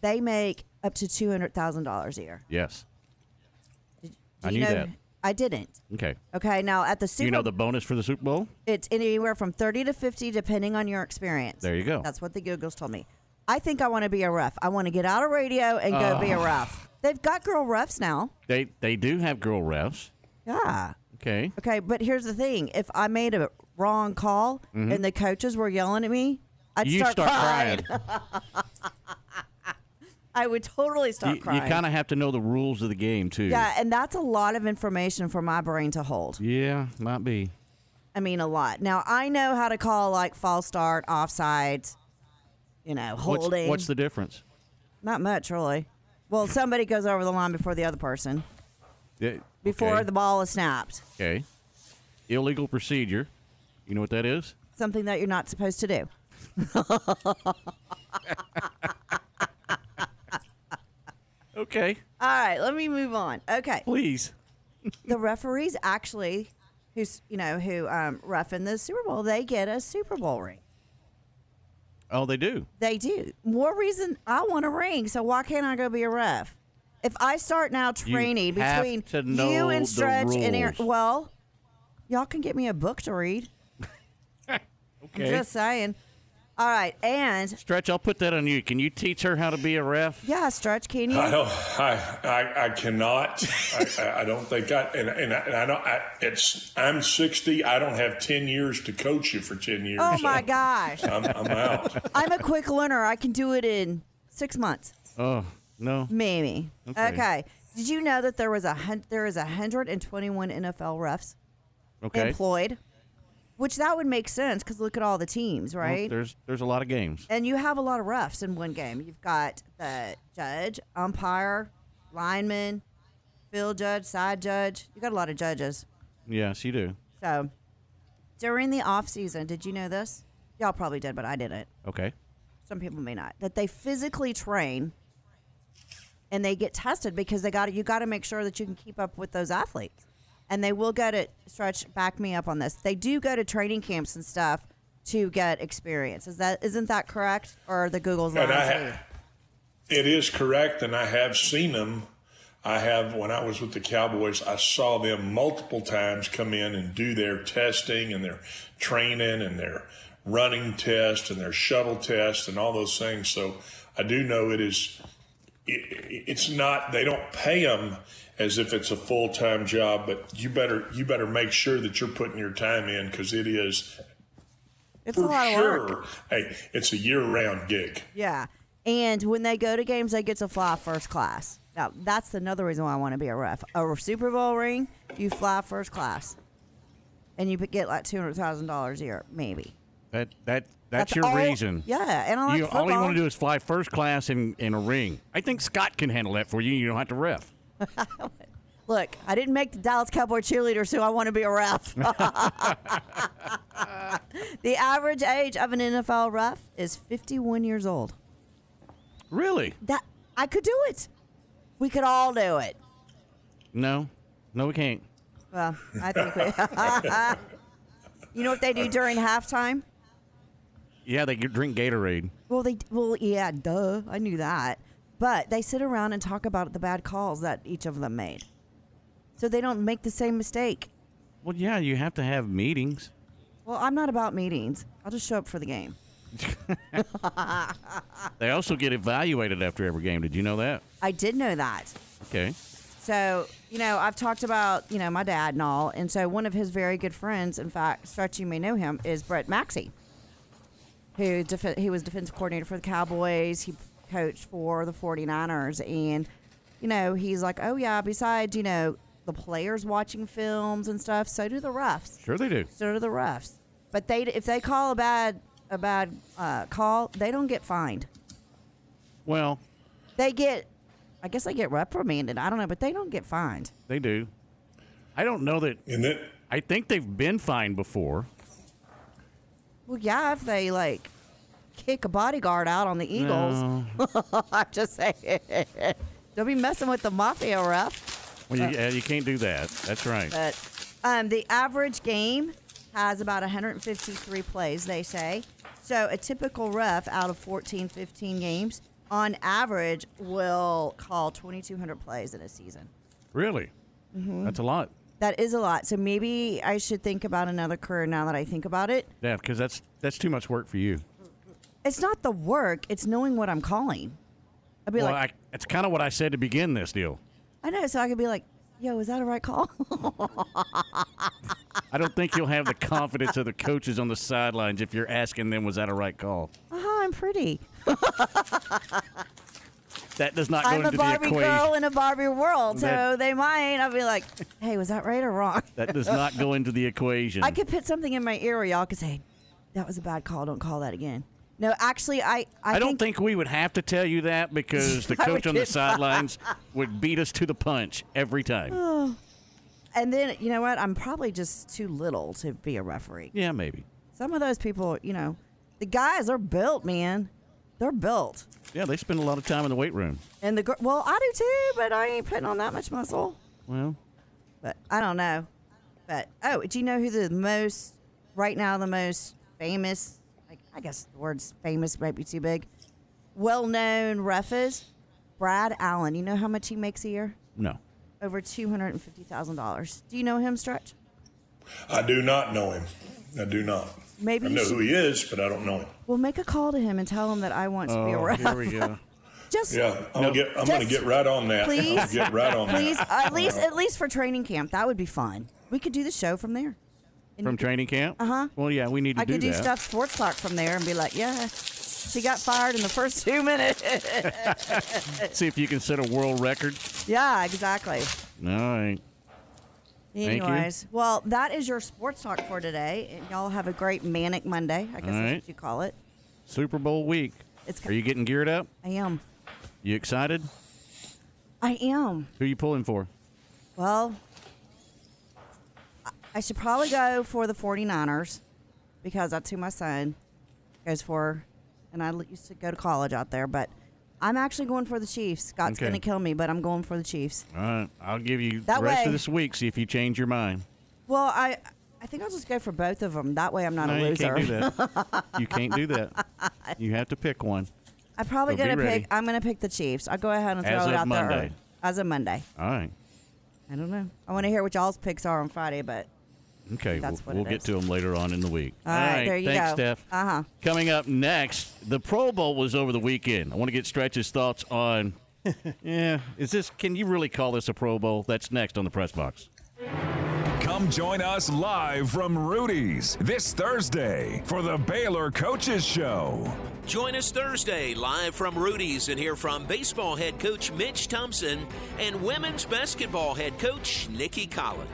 they make up to $200,000 a year. Yes. I knew that. I didn't. Okay. Okay, now at the Super Bowl... You know the bonus for the Super Bowl? It's anywhere from 30 to 50, depending on your experience. There you go. That's what the Googles told me. I think I want to be a ref. I want to get out of radio and go be a ref. They've got girl refs now. They do have girl refs. Yeah. Okay. Okay, but here's the thing. If I made a wrong call and the coaches were yelling at me, I'd start crying. I would totally stop crying. You kind of have to know the rules of the game, too. Yeah, and that's a lot of information for my brain to hold. Yeah, might be. I mean, a lot. Now, I know how to call, like, false start, offsides, you know, holding. What's the difference? Not much, really. Well, somebody goes over the line before the other person. Before the ball is snapped. Okay. Illegal procedure. You know what that is? Something that you're not supposed to do. Okay. All right, let me move on. Okay. Please. The referees actually, who ref in the Super Bowl, they get a Super Bowl ring. Oh, they do? They do. More reason I want a ring, so why can't I go be a ref? If I start now training between you and Stretch and Aaron, well, y'all can get me a book to read. Okay. I'm just saying. All right, and... Stretch, I'll put that on you. Can you teach her how to be a ref? Yeah, Stretch, can you? I cannot. I don't think I... I'm 60. I don't have 10 years to coach you for 10 years. Oh, my gosh. I'm out. I'm a quick learner. I can do it in 6 months. Oh, no. Maybe. Okay. Did you know that there is 121 NFL refs employed? Which that would make sense because look at all the teams, right? Well, there's a lot of games. And you have a lot of refs in one game. You've got the judge, umpire, lineman, field judge, side judge. You got a lot of judges. Yes, you do. So during the off season, did you know this? Y'all probably did, but I didn't. Okay. Some people may not. That they physically train and they get tested because you got to make sure that you can keep up with those athletes. And they will go to, Stretch, back me up on this. They do go to training camps and stuff to get experience. Isn't that correct? Or are the Googles lying to you? It is correct, and I have seen them. When I was with the Cowboys, I saw them multiple times come in and do their testing and their training and their running test and their shuttle test and all those things. So I do know it's not, they don't pay them as if it's a full-time job, but you better make sure that you're putting your time in because it's for a lot of work. Hey, it's a year-round gig. Yeah, and when they go to games, they get to fly first class. Now, that's another reason why I want to be a ref. A Super Bowl ring, you fly first class, and you get like $200,000 a year, maybe. That's your reason. Yeah, and I like football. All you want to do is fly first class in a ring. I think Scott can handle that for you. You don't have to ref. Look, I didn't make the Dallas Cowboy cheerleader, so I want to be a ref. The average age of an NFL ref is 51 years old. Really? I could do it. We could all do it. No, we can't. Well, I think we. You know what they do during halftime? Yeah, they drink Gatorade. Well, yeah, duh. I knew that. But they sit around and talk about the bad calls that each of them made. So they don't make the same mistake. Well, yeah, you have to have meetings. Well, I'm not about meetings. I'll just show up for the game. They also get evaluated after every game. Did you know that? I did know that. Okay. So, I've talked about, my dad and all. And so one of his very good friends, in fact, Stretch, you may know him, is Brett Maxey, who he was defensive coordinator for the Cowboys. He coach for the 49ers, and he's like, oh yeah, besides the players watching films and stuff, so do the refs. Sure they do. So do the refs. But if they call a bad call, they don't get fined. Well, I guess they get reprimanded. I don't know, but they don't get fined. They do. I don't know that. I think they've been fined before. Well, yeah, if they kick a bodyguard out on the Eagles. No. I'm just saying. Don't be messing with the mafia ref. Well, you can't do that. That's right. But the average game has about 153 plays, they say. So a typical ref out of 14, 15 games, on average, will call 2,200 plays in a season. Really? Mm-hmm. That's a lot. That is a lot. So maybe I should think about another career now that I think about it. Yeah, because that's too much work for you. It's not the work. It's knowing what I'm calling. I'd be that's kind of what I said to begin this deal. I know. So I could be like, yo, is that a right call? I don't think you'll have the confidence of the coaches on the sidelines if you're asking them, was that a right call? I'm pretty. That does not go into the equation. I'm a Barbie girl in a Barbie world, so they might. I'll be like, hey, was that right or wrong? That does not go into the equation. I could put something in my ear where y'all could say, that was a bad call. Don't call that again. No, actually, I don't think we would have to tell you that because the coach on the sidelines would beat us to the punch every time. Oh. And then, you know what? I'm probably just too little to be a referee. Yeah, maybe. Some of those people, you know, the guys are built, man. They're built. Yeah, they spend a lot of time in the weight room. And well, I do too, but I ain't putting on that much muscle. Well. But I don't know. But, do you know who the most famous, I guess the word's famous might be too big, well-known ref is Brad Allen. You know how much he makes a year? No. Over $250,000. Do you know him, Stretch? I do not know him. I do not. Maybe I know who he is, but I don't know him. Well, make a call to him and tell him that I want to be a ref. Here we go. I'm going to get right on that. Please, at least for training camp, that would be fun. We could do the show from there. From training camp? Uh-huh. Well, yeah, we need to do that. I could do stuff sports talk from there and be like, yeah, she got fired in the first 2 minutes. See if you can set a world record. Yeah, exactly. All right. Anyways, well, that is your sports talk for today. And y'all have a great manic Monday, I guess that's what you call it. Super Bowl week. Are you getting geared up? I am. You excited? I am. Who are you pulling for? Well, I should probably go for the 49ers because that's who my son goes for, and I used to go to college out there. But I'm actually going for the Chiefs. Scott's going to kill me, but I'm going for the Chiefs. All right. I'll give you the rest of this week, see if you change your mind. Well, I think I'll just go for both of them. That way I'm not a loser. You can't do that. You can't do that. You have to pick one. I'm probably going to pick – I'm going to pick the Chiefs. I'll go ahead and throw it out there. As of Monday. All right. I don't know. I want to hear what y'all's picks are on Friday, but – okay, we'll get to them later on in the week. All right, there you go. Thanks, Steph. Uh-huh. Coming up next, the Pro Bowl was over the weekend. I want to get Stretch's thoughts on, can you really call this a Pro Bowl? That's next on the Press Box. Come join us live from Rudy's this Thursday for the Baylor Coaches Show. Join us Thursday live from Rudy's and hear from baseball head coach Mitch Thompson and women's basketball head coach Nikki Collins.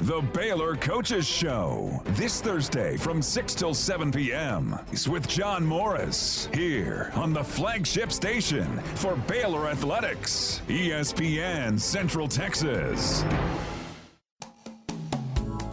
The Baylor Coaches Show, this Thursday from 6 till 7 p.m. is with John Morris, here on the flagship station for Baylor Athletics, ESPN Central Texas.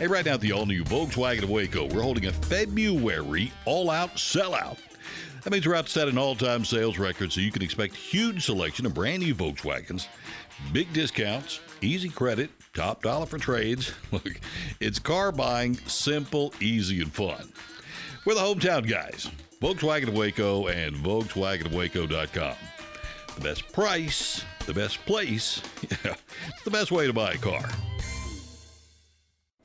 Hey, right now at the all-new Volkswagen of Waco, we're holding a February all-out sellout. That means we're out to set an all-time sales record, so you can expect huge selection of brand-new Volkswagens, big discounts, easy credit, top dollar for trades. Look, it's car buying, simple, easy, and fun. We're the hometown guys, Volkswagen of Waco and VolkswagenofWaco.com. The best price, the best place, it's the best way to buy a car.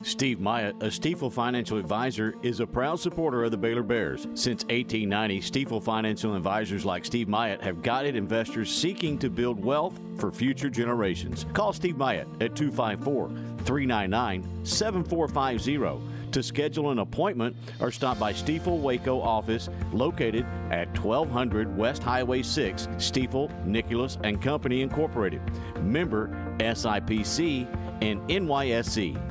Steve Maya, a Stiefel Financial Advisor, is a proud supporter of the Baylor Bears. Since 1890, Stiefel Financial Advisors like Steve Myatt have guided investors seeking to build wealth for future generations. Call Steve Myatt at 254-399-7450 to schedule an appointment or stop by Stiefel Waco office located at 1200 West Highway 6, Stiefel, Nicholas & Company, Incorporated. Member SIPC and NYSE.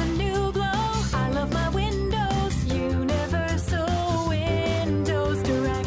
a new glow. I love my windows. Universal Windows Direct.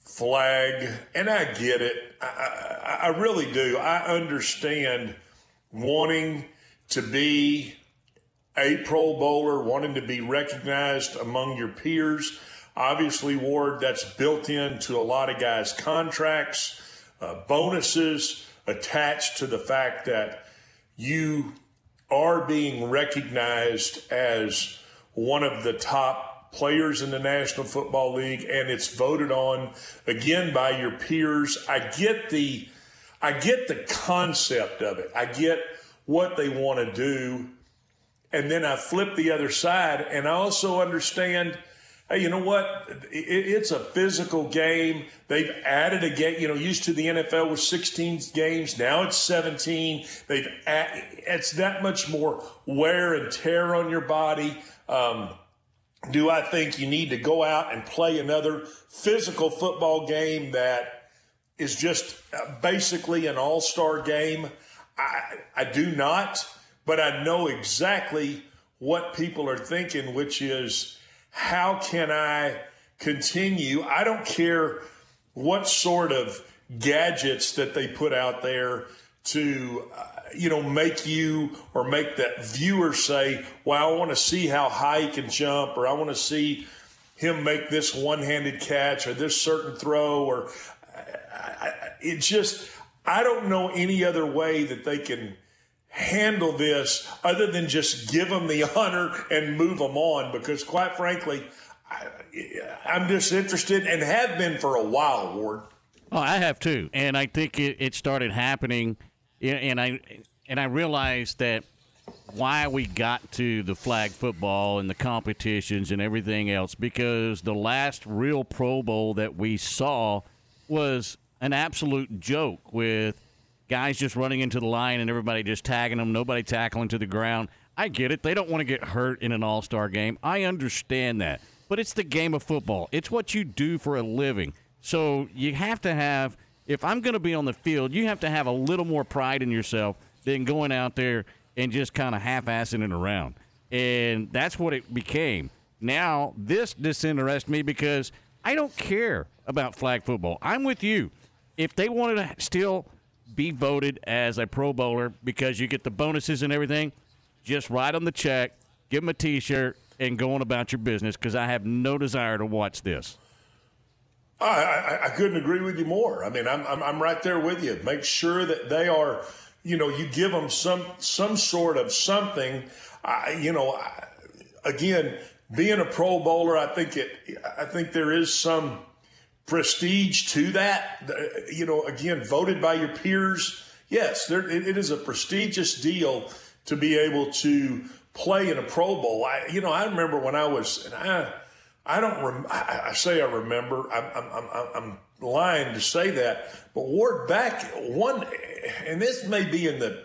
flag, and I get it. I really do. I understand wanting to be a Pro Bowler, wanting to be recognized among your peers. Obviously, Ward, that's built into a lot of guys' contracts, bonuses attached to the fact that you are being recognized as one of the top players in the National Football League, and it's voted on again by your peers. I get the concept of it. I get what they want to do, and then I flip the other side, and I also understand. Hey, you know what? It's a physical game. They've added a game. You know, used to the NFL was 16 games. Now it's 17. It's that much more wear and tear on your body. Do I think you need to go out and play another physical football game that is just basically an all-star game? I do not, but I know exactly what people are thinking, which is, how can I continue? I don't care what sort of gadgets that they put out there to, make you or make that viewer say, well, I want to see how high he can jump, or I want to see him make this one-handed catch or this certain throw, or I don't know any other way that they can handle this other than just give them the honor and move them on, because quite frankly, I'm disinterested and have been for a while, Ward. Oh, I have too, and I think it started happening, and I realized that why we got to the flag football and the competitions and everything else, because the last real Pro Bowl that we saw was an absolute joke with guys just running into the line and everybody just tagging them, nobody tackling to the ground. I get it. They don't want to get hurt in an all-star game. I understand that. But it's the game of football. It's what you do for a living. So you have to have, if I'm going to be on the field, you have to have a little more pride in yourself than going out there and just kind of half-assing it around. And that's what it became. Now, this disinterests me because I don't care about flag football. I'm with you. If they wanted to still be voted as a Pro Bowler because you get the bonuses and everything, just write them the check, give them a T-shirt, and go on about your business, because I have no desire to watch this. I couldn't agree with you more. I mean, I'm right there with you. Make sure that they are – you know, you give them some sort of something. Again, being a Pro Bowler, I think there is some prestige to that. You know, again, voted by your peers. Yes, it is a prestigious deal to be able to play in a Pro Bowl. I remember when I was, and I remember. I'm lying to say that, but Ward, back one, and this may be in the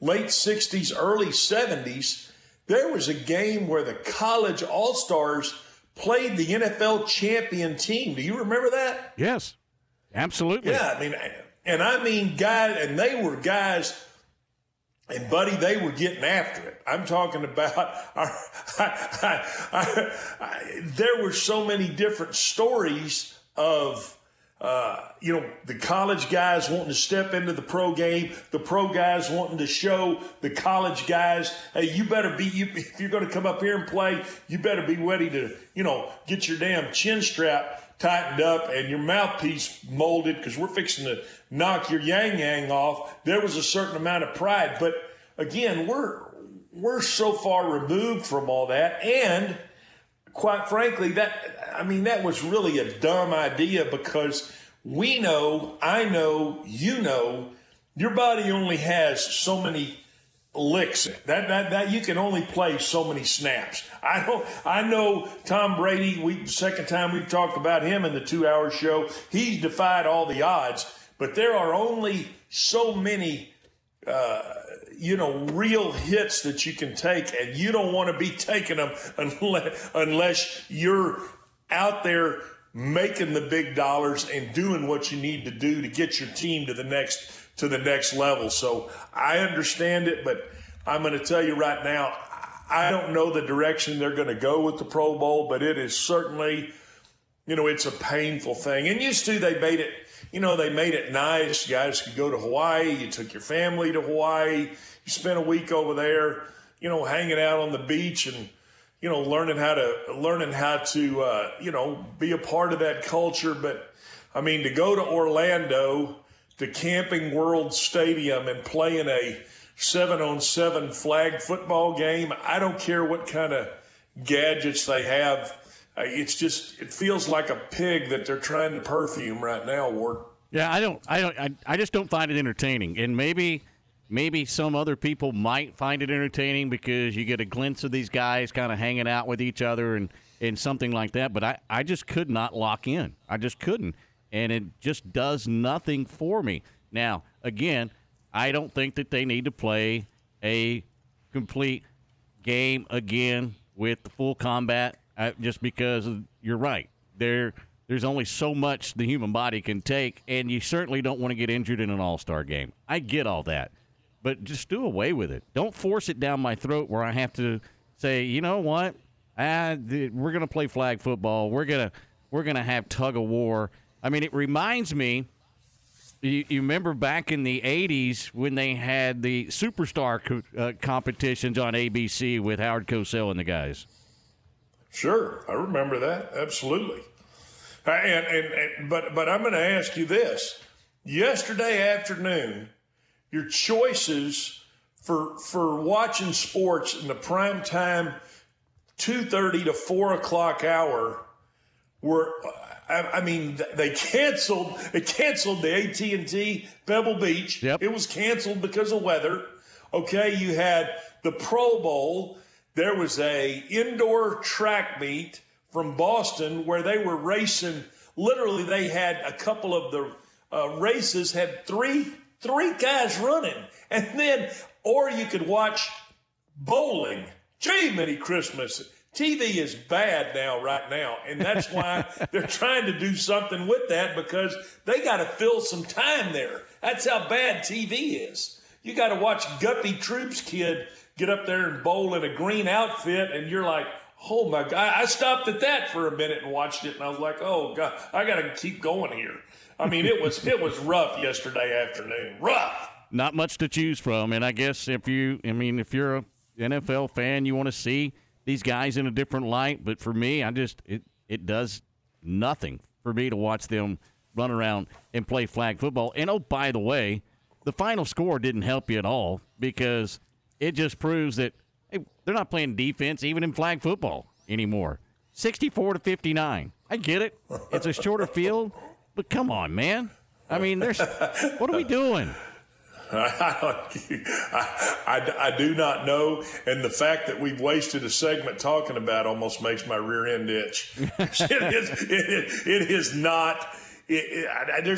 late 60s, early 70s, there was a game where the college All-Stars played the NFL champion team. Do you remember that? Yes, absolutely. Yeah, and they were guys, and buddy, they were getting after it. I'm talking about, there were so many different stories of, the college guys wanting to step into the pro game, the pro guys wanting to show the college guys, hey, you better be, if you're going to come up here and play, you better be ready to, get your damn chin strap tightened up and your mouthpiece molded, because we're fixing to knock your yang off. There was a certain amount of pride, but again, we're so far removed from all that, and quite frankly, that was really a dumb idea, because we know, I know, you know, your body only has so many licks. That you can only play so many snaps. I know Tom Brady, second time we've talked about him in the 2-hour show, he's defied all the odds, but there are only so many real hits that you can take, and you don't want to be taking them unless you're out there making the big dollars and doing what you need to do to get your team to the next level. So I understand it, but I'm going to tell you right now, I don't know the direction they're going to go with the Pro Bowl, but it is certainly, it's a painful thing. And used to, they made it, they made it nice. Guys could go to Hawaii. You took your family to Hawaii. You spent a week over there, hanging out on the beach and, learning how to be a part of that culture. But I mean, to go to Orlando, to Camping World Stadium and play in a 7-on-7 flag football game, I don't care what kind of gadgets they have. It feels like a pig that they're trying to perfume right now, Ward. Yeah, I just don't find it entertaining. And maybe some other people might find it entertaining because you get a glimpse of these guys kind of hanging out with each other and something like that. But I just could not lock in. I just couldn't. And it just does nothing for me. Now, again, I don't think that they need to play a complete game again with the full combat. Just because you're right, there's only so much the human body can take, and you certainly don't want to get injured in an all-star game. I get all that, but just do away with it. Don't force it down my throat where I have to say, you know what, we're going to play flag football. We're gonna have tug of war. I mean, it reminds me. You remember back in the 80s when they had the superstar competitions on ABC with Howard Cosell and the guys. Sure, I remember that, absolutely. But I'm going to ask you this. Yesterday afternoon, your choices for watching sports in the prime time 2:30 to 4 o'clock hour were, I mean, they canceled. It canceled the AT&T Pebble Beach. Yep. It was canceled because of weather. Okay, you had the Pro Bowl. There was a indoor track meet from Boston where they were racing. Literally, they had a couple of the races had three guys running, and then or you could watch bowling. Gee, many Christmases. TV is bad right now, and that's why they're trying to do something with that because they got to fill some time there. That's how bad TV is. You got to watch Guppy Troop's kid get up there and bowl in a green outfit, and you're like, oh, my God. I stopped at that for a minute and watched it, and I was like, oh, God, I got to keep going here. I mean, it was rough yesterday afternoon. Rough. Not much to choose from, and I guess if you're an NFL fan, you want to see – these guys in a different light, but for me, it does nothing for me to watch them run around and play flag football. And, oh, by the way, the final score didn't help you at all because it just proves that hey, they're not playing defense even in flag football anymore. 64-59. I get it. It's a shorter field, but come on, man. I mean, what are we doing? I do not know, and the fact that we've wasted a segment talking about it almost makes my rear end itch. There's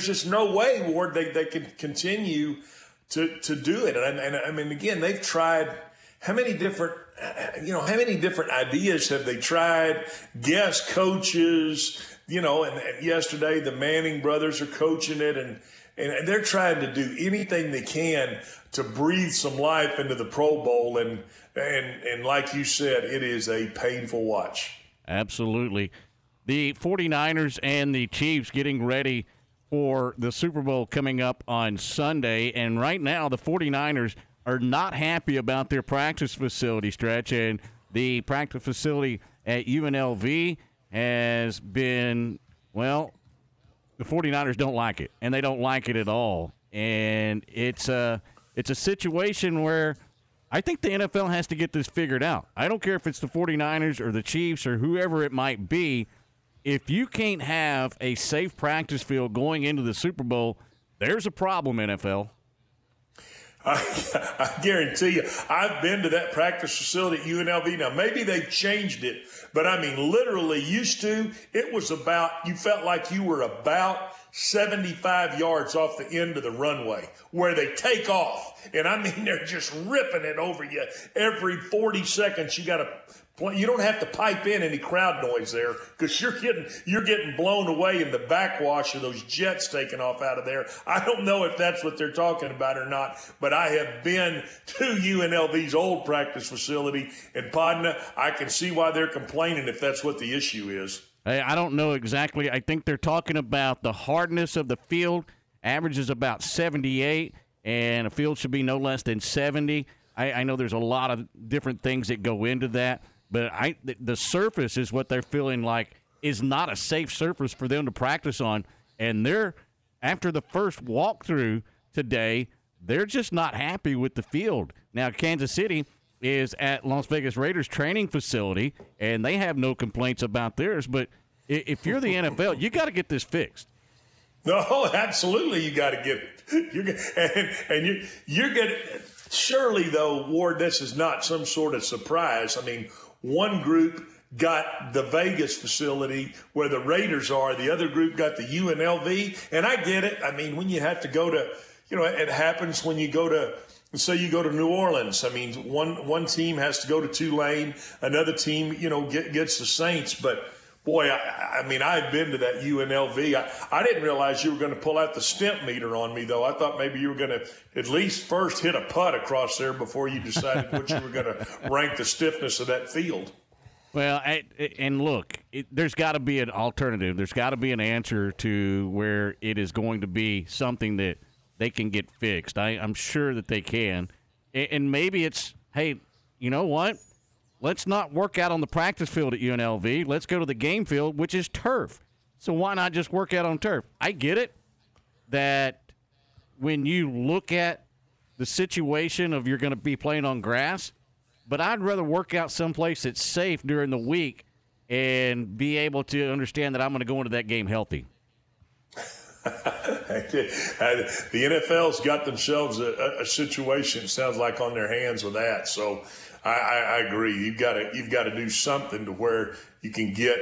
just no way, Ward, they can continue to do it. And I mean, again, they've tried how many different ideas have they tried? Guest coaches, and yesterday the Manning brothers are coaching it, and they're trying to do anything they can to breathe some life into the Pro Bowl. And like you said, it is a painful watch. Absolutely. The 49ers and the Chiefs getting ready for the Super Bowl coming up on Sunday. And right now, the 49ers are not happy about their practice facility, Stretch. And the practice facility at UNLV has been, well, the 49ers don't like it, and they don't like it at all. And it's a situation where I think the NFL has to get this figured out. I don't care if it's the 49ers or the Chiefs or whoever it might be. If you can't have a safe practice field going into the Super Bowl, there's a problem, NFL. I guarantee you, I've been to that practice facility at UNLV. Now, maybe they've changed it, but I mean, literally used to, it was about, you felt like you were about 75 yards off the end of the runway where they take off. And I mean, they're just ripping it over you. Every 40 seconds, you got to play. You don't have to pipe in any crowd noise there because you're getting blown away in the backwash of those jets taking off out of there. I don't know if that's what they're talking about or not, but I have been to UNLV's old practice facility in Podna. I can see why they're complaining if that's what the issue is. I don't know exactly. I think they're talking about the hardness of the field. Average is about 78, and a field should be no less than 70. I know there's a lot of different things that go into that, but the surface is what they're feeling like is not a safe surface for them to practice on. And they're, after the first walkthrough today, they're just not happy with the field. Now, Kansas City is at Las Vegas Raiders training facility, and they have no complaints about theirs. But if you're the NFL, you got to get this fixed. No, absolutely, you got to get it. You're going to – surely, though, Ward, this is not some sort of surprise. I mean, one group got the Vegas facility where the Raiders are. The other group got the UNLV, and I get it. I mean, when you have to go to – it happens when you go to – so you go to New Orleans. I mean, one team has to go to Tulane. Another team, gets the Saints. But, boy, I mean, I've been to that UNLV. I didn't realize you were going to pull out the stimp meter on me, though. I thought maybe you were going to at least first hit a putt across there before you decided what you were going to rank the stiffness of that field. Well, there's got to be an alternative. There's got to be an answer to where it is going to be something that – they can get fixed. I'm sure that they can. And maybe it's, hey, you know what? Let's not work out on the practice field at UNLV. Let's go to the game field, which is turf. So why not just work out on turf? I get it that when you look at the situation of you're going to be playing on grass, but I'd rather work out someplace that's safe during the week and be able to understand that I'm going to go into that game healthy? The NFL's got themselves a situation, it sounds like, on their hands with that. So I agree. You've got to do something to where you can get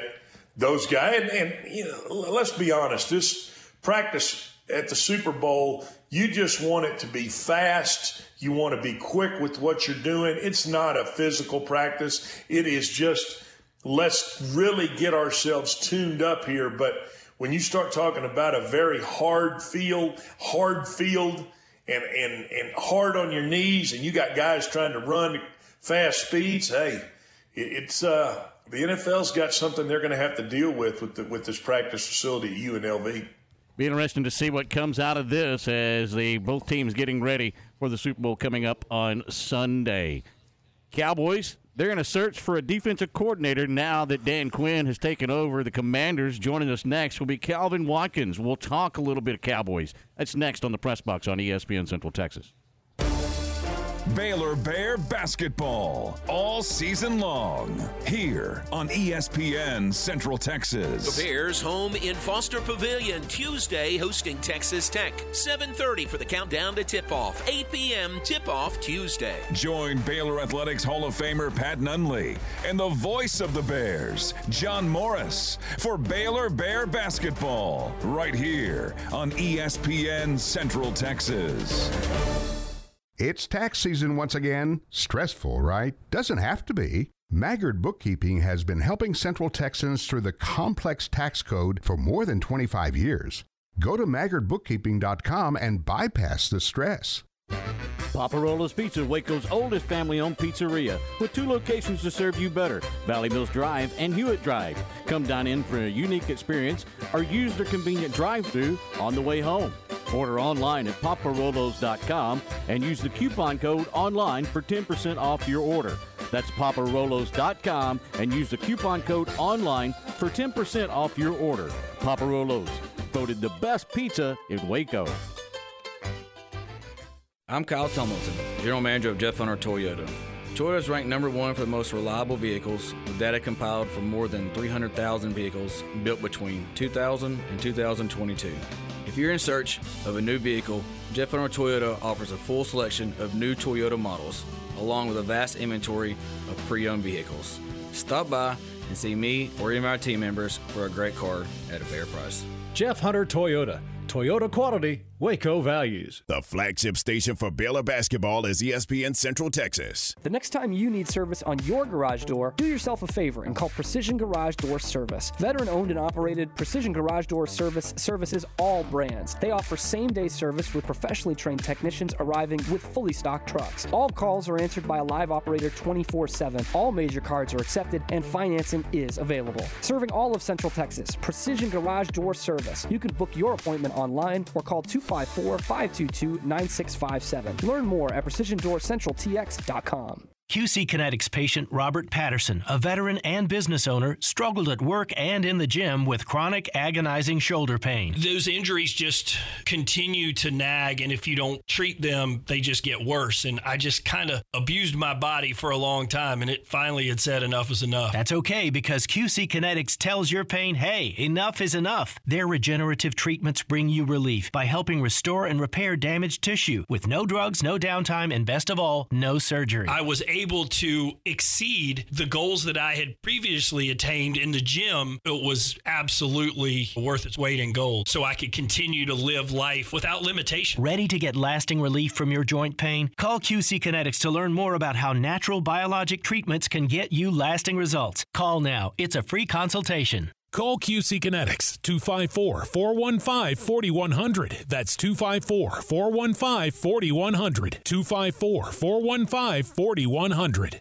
those guys. And you know, let's be honest, this practice at the Super Bowl, you just want it to be fast. You want to be quick with what you're doing. It's not a physical practice. It is just, let's really get ourselves tuned up here. But when you start talking about a very hard field and hard on your knees, and you got guys trying to run fast speeds, hey, it's the NFL's got something they're going to have to deal with this practice facility at UNLV. Be interesting to see what comes out of this as both teams getting ready for the Super Bowl coming up on Sunday. Cowboys, they're going to search for a defensive coordinator now that Dan Quinn has taken over the Commanders. Joining us next will be Calvin Watkins. We'll talk a little bit of Cowboys. That's next on the Press Box on ESPN Central Texas. Baylor Bear basketball all season long here on ESPN Central Texas. The Bears home in Foster Pavilion Tuesday, hosting Texas Tech. 7:30 for the countdown to tip-off. 8 p.m. tip-off Tuesday. Join Baylor Athletics Hall of Famer Pat Nunley and the voice of the Bears, John Morris, for Baylor Bear basketball right here on ESPN Central Texas. It's tax season once again. Stressful, right? Doesn't have to be. Maggard Bookkeeping has been helping Central Texans through the complex tax code for more than 25 years. Go to maggardbookkeeping.com and bypass the stress. Paparola's Pizza, Waco's oldest family-owned pizzeria, with 2 locations to serve you better, Valley Mills Drive and Hewitt Drive. Come dine in for a unique experience or use their convenient drive-thru on the way home. Order online at paparolos.com and use the coupon code online for 10% off your order. That's paparolos.com and use the coupon code online for 10% off your order. Paparolos, voted the best pizza in Waco. I'm Kyle Tomlinson, General Manager of Jeff Hunter Toyota. Toyota is ranked #1 for the most reliable vehicles, with data compiled from more than 300,000 vehicles built between 2000 and 2022. If you're in search of a new vehicle, Jeff Hunter Toyota offers a full selection of new Toyota models, along with a vast inventory of pre-owned vehicles. Stop by and see me or any of my team members for a great car at a fair price. Jeff Hunter Toyota. Toyota quality, Waco values. The flagship station for Baylor basketball is ESPN Central Texas. The next time you need service on your garage door, do yourself a favor and call Precision Garage Door Service. Veteran-owned and operated, Precision Garage Door Service services all brands. They offer same-day service with professionally trained technicians arriving with fully stocked trucks. All calls are answered by a live operator 24/7. All major cards are accepted and financing is available. Serving all of Central Texas, Precision Garage Door Service. You can book your appointment online or call 254-522-9657. Learn more at precisiondoorcentraltx.com. QC Kinetics patient Robert Patterson, a veteran and business owner, struggled at work and in the gym with chronic agonizing shoulder pain. Those injuries just continue to nag, and if you don't treat them, they just get worse. And I just kind of abused my body for a long time, and it finally had said enough is enough. That's okay, because QC Kinetics tells your pain, hey, enough is enough. Their regenerative treatments bring you relief by helping restore and repair damaged tissue with no drugs, no downtime, and best of all, no surgery. I was able to exceed the goals that I had previously attained in the gym. It was absolutely worth its weight in gold, so I could continue to live life without limitation. Ready to get lasting relief from your joint pain? Call QC Kinetics to learn more about how natural biologic treatments can get you lasting results. Call now. It's a free consultation. Call QC Kinetics, 254-415-4100. That's 254-415-4100, 254-415-4100.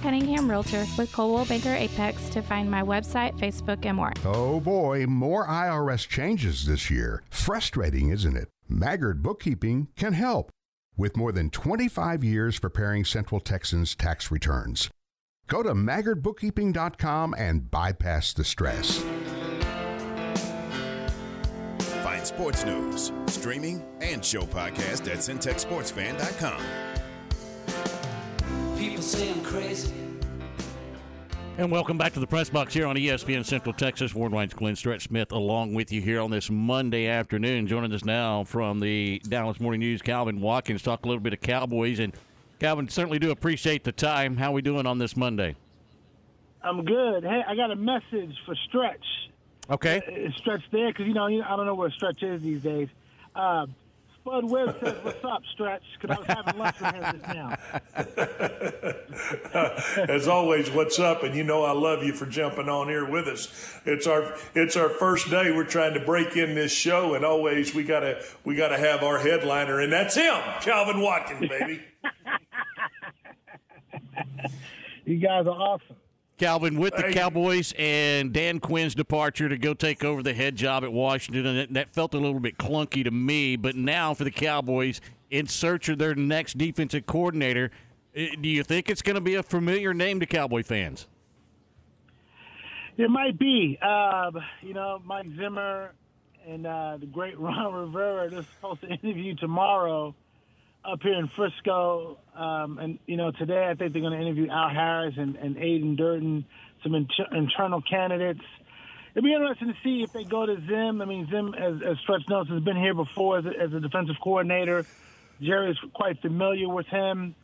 Cunningham Realtor with Coldwell Banker Apex to find my website, Facebook, and more. Oh boy, more IRS changes this year. Frustrating, isn't it? Maggard Bookkeeping can help with more than 25 years preparing Central Texans tax returns. Go to maggardbookkeeping.com and bypass the stress. Find sports news, streaming, and show podcast at CentexSportsFan.com. People say I'm crazy. And welcome back to the Press Box here on ESPN Central Texas. Ward Weitz, Glenn Stretch Smith along with you here on this Monday afternoon. Joining us now from the Dallas Morning News, Calvin Watkins. Talk a little bit of Cowboys. And Calvin, certainly do appreciate the time. How are we doing on this Monday? I'm good. Hey, I got a message for Stretch. Okay. Stretch there, because, I don't know where Stretch is these days. Spud Webb says, what's up, Stretch? Because I was having lunch with him just now. As always, what's up? And I love you for jumping on here with us. It's our first day. We're trying to break in this show, and always we gotta have our headliner, and that's him, Calvin Watkins, baby. You guys are awesome. Calvin, with the Cowboys and Dan Quinn's departure to go take over the head job at Washington, and that felt a little bit clunky to me, but now for the Cowboys, in search of their next defensive coordinator, do you think it's going to be a familiar name to Cowboy fans? It might be. Mike Zimmer and the great Ron Rivera are supposed to interview tomorrow up here in Frisco, today I think they're going to interview Al Harris and Aiden Durden, some internal candidates. It'll be interesting to see if they go to Zim. I mean, Zim, as Stretch knows, has been here before as a defensive coordinator. Jerry's quite familiar with him.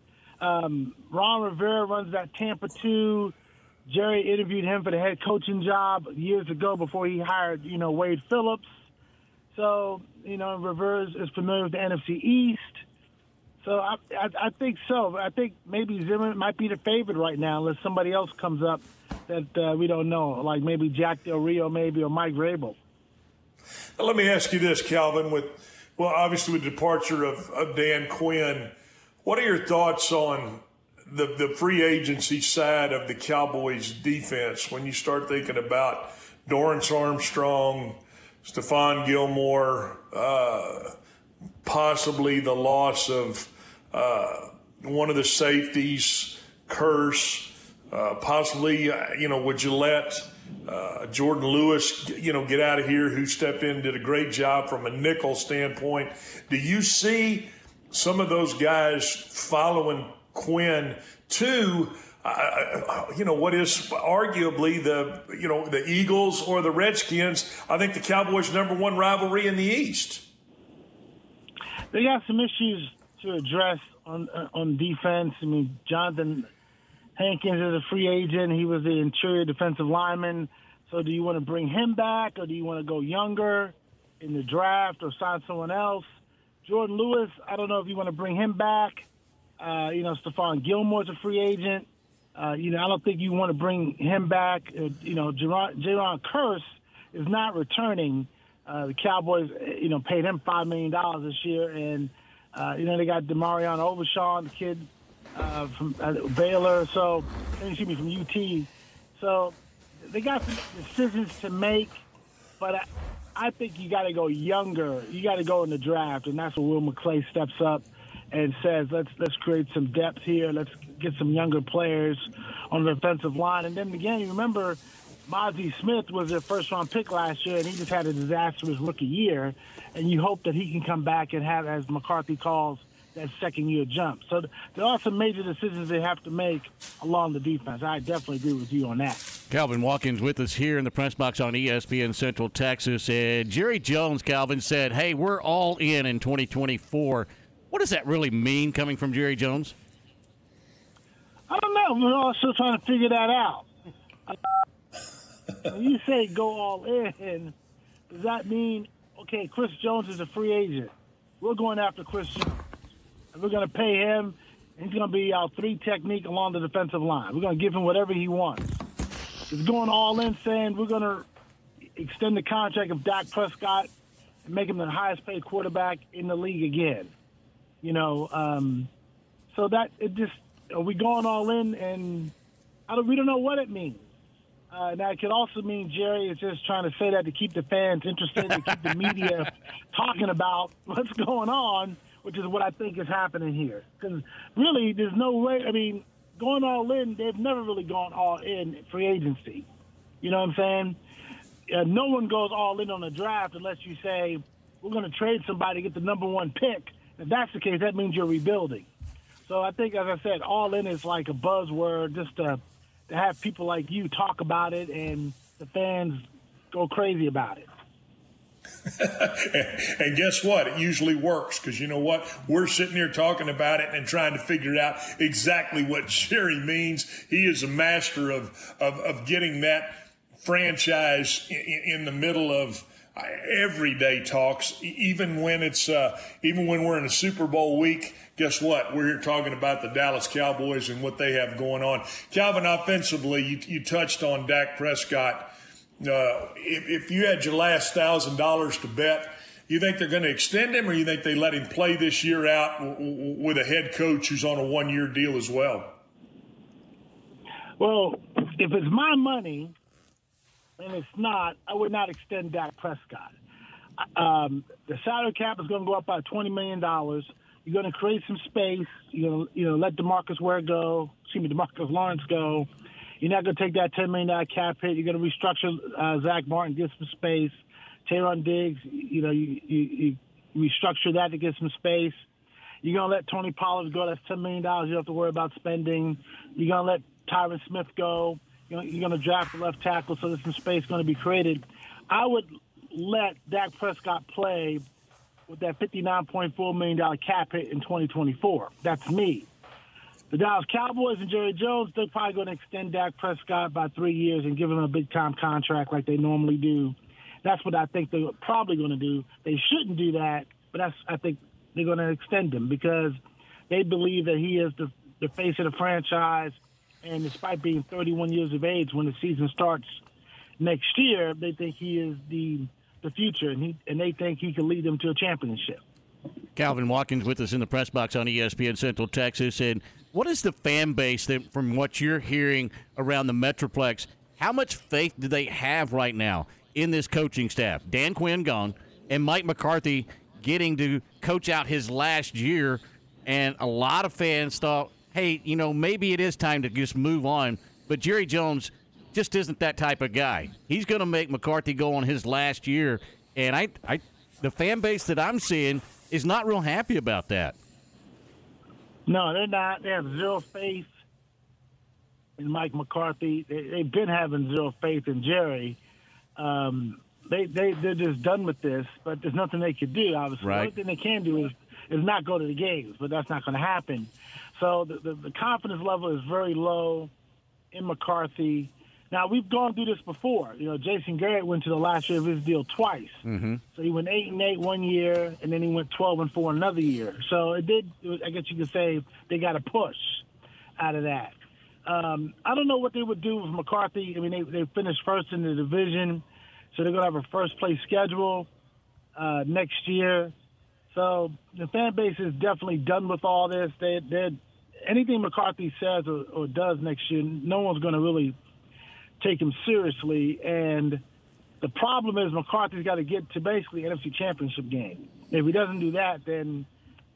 Ron Rivera runs that Tampa 2. Jerry interviewed him for the head coaching job years ago before he hired, Wade Phillips. So, Rivera is familiar with the NFC East. So I think so. I think maybe Zimmer might be the favorite right now, unless somebody else comes up that we don't know, like maybe Jack Del Rio, maybe, or Mike Vrabel. Let me ask you this, Calvin. Obviously with the departure of Dan Quinn, what are your thoughts on the free agency side of the Cowboys' defense when you start thinking about Dorrance Armstrong, Stephon Gilmore, possibly the loss of one of the safeties, Kerse, possibly, with Gillette, Jordan Lewis, get out of here, who stepped in, did a great job from a nickel standpoint. Do you see some of those guys following Quinn to, what is arguably the Eagles or the Redskins? I think the Cowboys' number one rivalry in the East. They got some issues to address on defense. I mean, Jonathan Hankins is a free agent. He was the interior defensive lineman. So do you want to bring him back, or do you want to go younger in the draft or sign someone else? Jordan Lewis, I don't know if you want to bring him back. Stephon Gilmore's a free agent. I don't think you want to bring him back. Jayron Kerse is not returning. The Cowboys, paid him $5 million this year. And, they got Damarion Overshawn, the kid from Baylor, from UT. So they got some decisions to make, but I think you got to go younger. You got to go in the draft, and that's where Will McClay steps up and says, let's create some depth here. Let's get some younger players on the defensive line. And then again, you remember – Mozzie Smith was their first-round pick last year, and he just had a disastrous rookie year. And you hope that he can come back and have, as McCarthy calls, that second-year jump. So there are some major decisions they have to make along the defense. I definitely agree with you on that. Calvin Watkins with us here in the press box on ESPN Central Texas. And Jerry Jones, Calvin, said, hey, we're all in 2024. What does that really mean coming from Jerry Jones? I don't know. We're all still trying to figure that out. When you say go all in, does that mean, okay, Chris Jones is a free agent. We're going after Chris Jones. And we're going to pay him. He's going to be our three technique along the defensive line. We're going to give him whatever he wants. It's going all in saying we're going to extend the contract of Dak Prescott and make him the highest paid quarterback in the league again. So that it just, are we going all in and We don't know what it means. Now, it could also mean Jerry is just trying to say that to keep the fans interested, to keep the media talking about what's going on, which is what I think is happening here. Because really, there's no way. I mean, going all in, they've never really gone all in free agency. You know what I'm saying? No one goes all in on a draft unless you say, we're going to trade somebody to get the number one pick. If that's the case, that means you're rebuilding. So I think, as I said, all in is like a buzzword just to have people like you talk about it and the fans go crazy about it. And guess what? It usually works, because you know what? We're sitting here talking about it and trying to figure out exactly what Jerry means. He is a master of getting that franchise in the middle of everyday talks, even when it's even when we're in a Super Bowl week. Guess what? We're here talking about the Dallas Cowboys and what they have going on. Calvin, offensively, you touched on Dak Prescott. If you had your last $1,000 to bet, you think they're going to extend him, or you think they let him play this year out with a head coach who's on a one-year deal as well? Well, if it's my money, and it's not, I would not extend Dak Prescott. The salary cap is going to go up by $20 million. You're going to create some space. You know, let DeMarcus Lawrence go. You're not going to take that $10 million cap hit. You're going to restructure Zach Martin, get some space. Teron Diggs, you know, you restructure that to get some space. You're going to let Tony Pollard go. That's $10 million you don't have to worry about spending. You're going to let Tyron Smith go. You're going to draft the left tackle, so there's some space going to be created. I would let Dak Prescott play with that $59.4 million cap hit in 2024. That's me. The Dallas Cowboys and Jerry Jones, they're probably going to extend Dak Prescott by 3 years and give him a big-time contract like they normally do. That's what I think they're probably going to do. They shouldn't do that, but I think they're going to extend him because they believe that he is the face of the franchise, and despite being 31 years of age when the season starts next year, they think he is the future, and they think he can lead them to a championship. Calvin Watkins with us in the press box on ESPN Central Texas. And what is the fan base that, from what you're hearing around the Metroplex, how much faith do they have right now in this coaching staff? Dan Quinn gone, and Mike McCarthy getting to coach out his last year, and a lot of fans thought, hey, you know, maybe it is time to just move on, but Jerry Jones just isn't that type of guy. He's going to make McCarthy go on his last year, and I the fan base that I'm seeing is not real happy about that. No, they're not. They have zero faith in Mike McCarthy. They've been having zero faith in Jerry. They're just done with this, but there's nothing they could do, obviously. Right. The only thing they can do is not go to the games, but that's not going to happen. So the confidence level is very low in McCarthy. Now, we've gone through this before. You know, Jason Garrett went to the last year of his deal twice. Mm-hmm. So he went 8-8 one year, and then he went 12-4 another year. So I guess you could say they got a push out of that. I don't know what they would do with McCarthy. I mean, they finished first in the division, so they're going to have a first-place schedule next year. So the fan base is definitely done with all this. Anything McCarthy says or does next year, no one's going to really take him seriously. And the problem is McCarthy's got to get to basically NFC Championship game. If he doesn't do that, then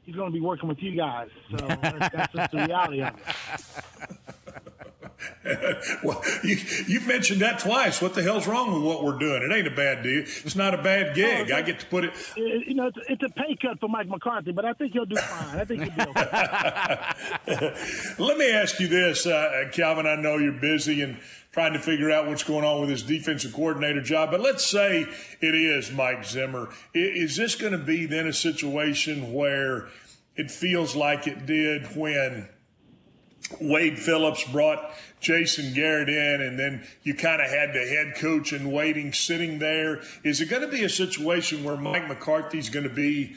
he's going to be working with you guys. So that's just the reality of it. Well, you've mentioned that twice. What the hell's wrong with what we're doing? It ain't a bad deal. It's not a bad gig. I get to put it. You know, it's a pay cut for Mike McCarthy, but I think he'll do fine. I think he'll do okay. Let me ask you this, Calvin. I know you're busy and trying to figure out what's going on with his defensive coordinator job, but let's say it is Mike Zimmer. Is this going to be then a situation where it feels like it did when Wade Phillips brought Jason Garrett in, and then you kind of had the head coach in waiting sitting there? Is it going to be a situation where Mike McCarthy's going to be,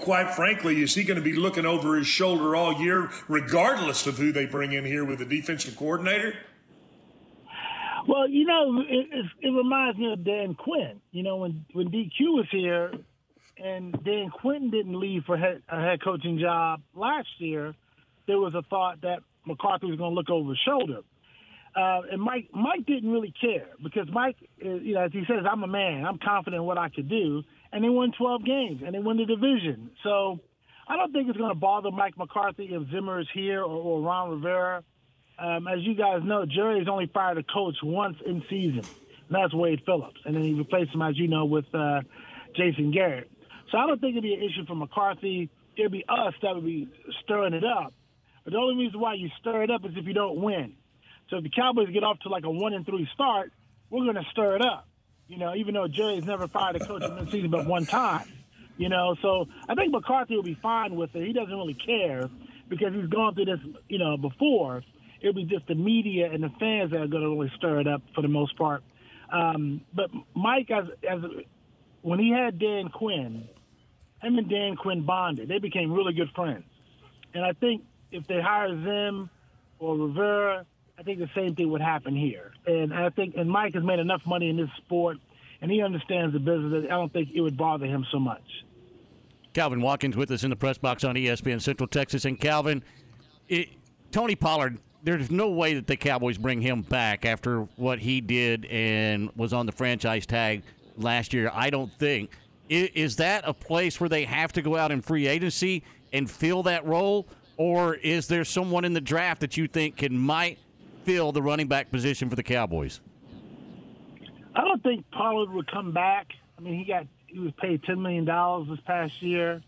quite frankly, is he going to be looking over his shoulder all year, regardless of who they bring in here with the defensive coordinator? Well, you know, it reminds me of Dan Quinn. You know, when DQ was here and Dan Quinn didn't leave for a head coaching job last year, there was a thought that McCarthy was going to look over his shoulder. And Mike didn't really care because Mike, you know, as he says, I'm a man. I'm confident in what I could do. And they won 12 games, and they won the division. So I don't think it's going to bother Mike McCarthy if Zimmer is here or Ron Rivera. As you guys know, Jerry's only fired a coach once in season, and that's Wade Phillips. And then he replaced him, as you know, with Jason Garrett. So I don't think it'd be an issue for McCarthy. It'd be us that would be stirring it up. But the only reason why you stir it up is if you don't win. So if the Cowboys get off to like a 1-3 start, we're going to stir it up. You know, even though Jerry's never fired a coach in the season but one time. You know, so I think McCarthy will be fine with it. He doesn't really care because he's gone through this, you know, before. It'll be just the media and the fans that are going to really stir it up for the most part. But Mike, as when he had Dan Quinn, him and Dan Quinn bonded. They became really good friends. And I think if they hire Zim or Rivera, I think the same thing would happen here. And Mike has made enough money in this sport, and he understands the business. I don't think it would bother him so much. Calvin Watkins with us in the press box on ESPN Central Texas. And Calvin, Tony Pollard, there's no way that the Cowboys bring him back after what he did and was on the franchise tag last year, I don't think. Is that a place where they have to go out in free agency and fill that role, or is there someone in the draft that you think might fill the running back position for the Cowboys? I don't think Pollard would come back. I mean, he was paid $10 million this past year,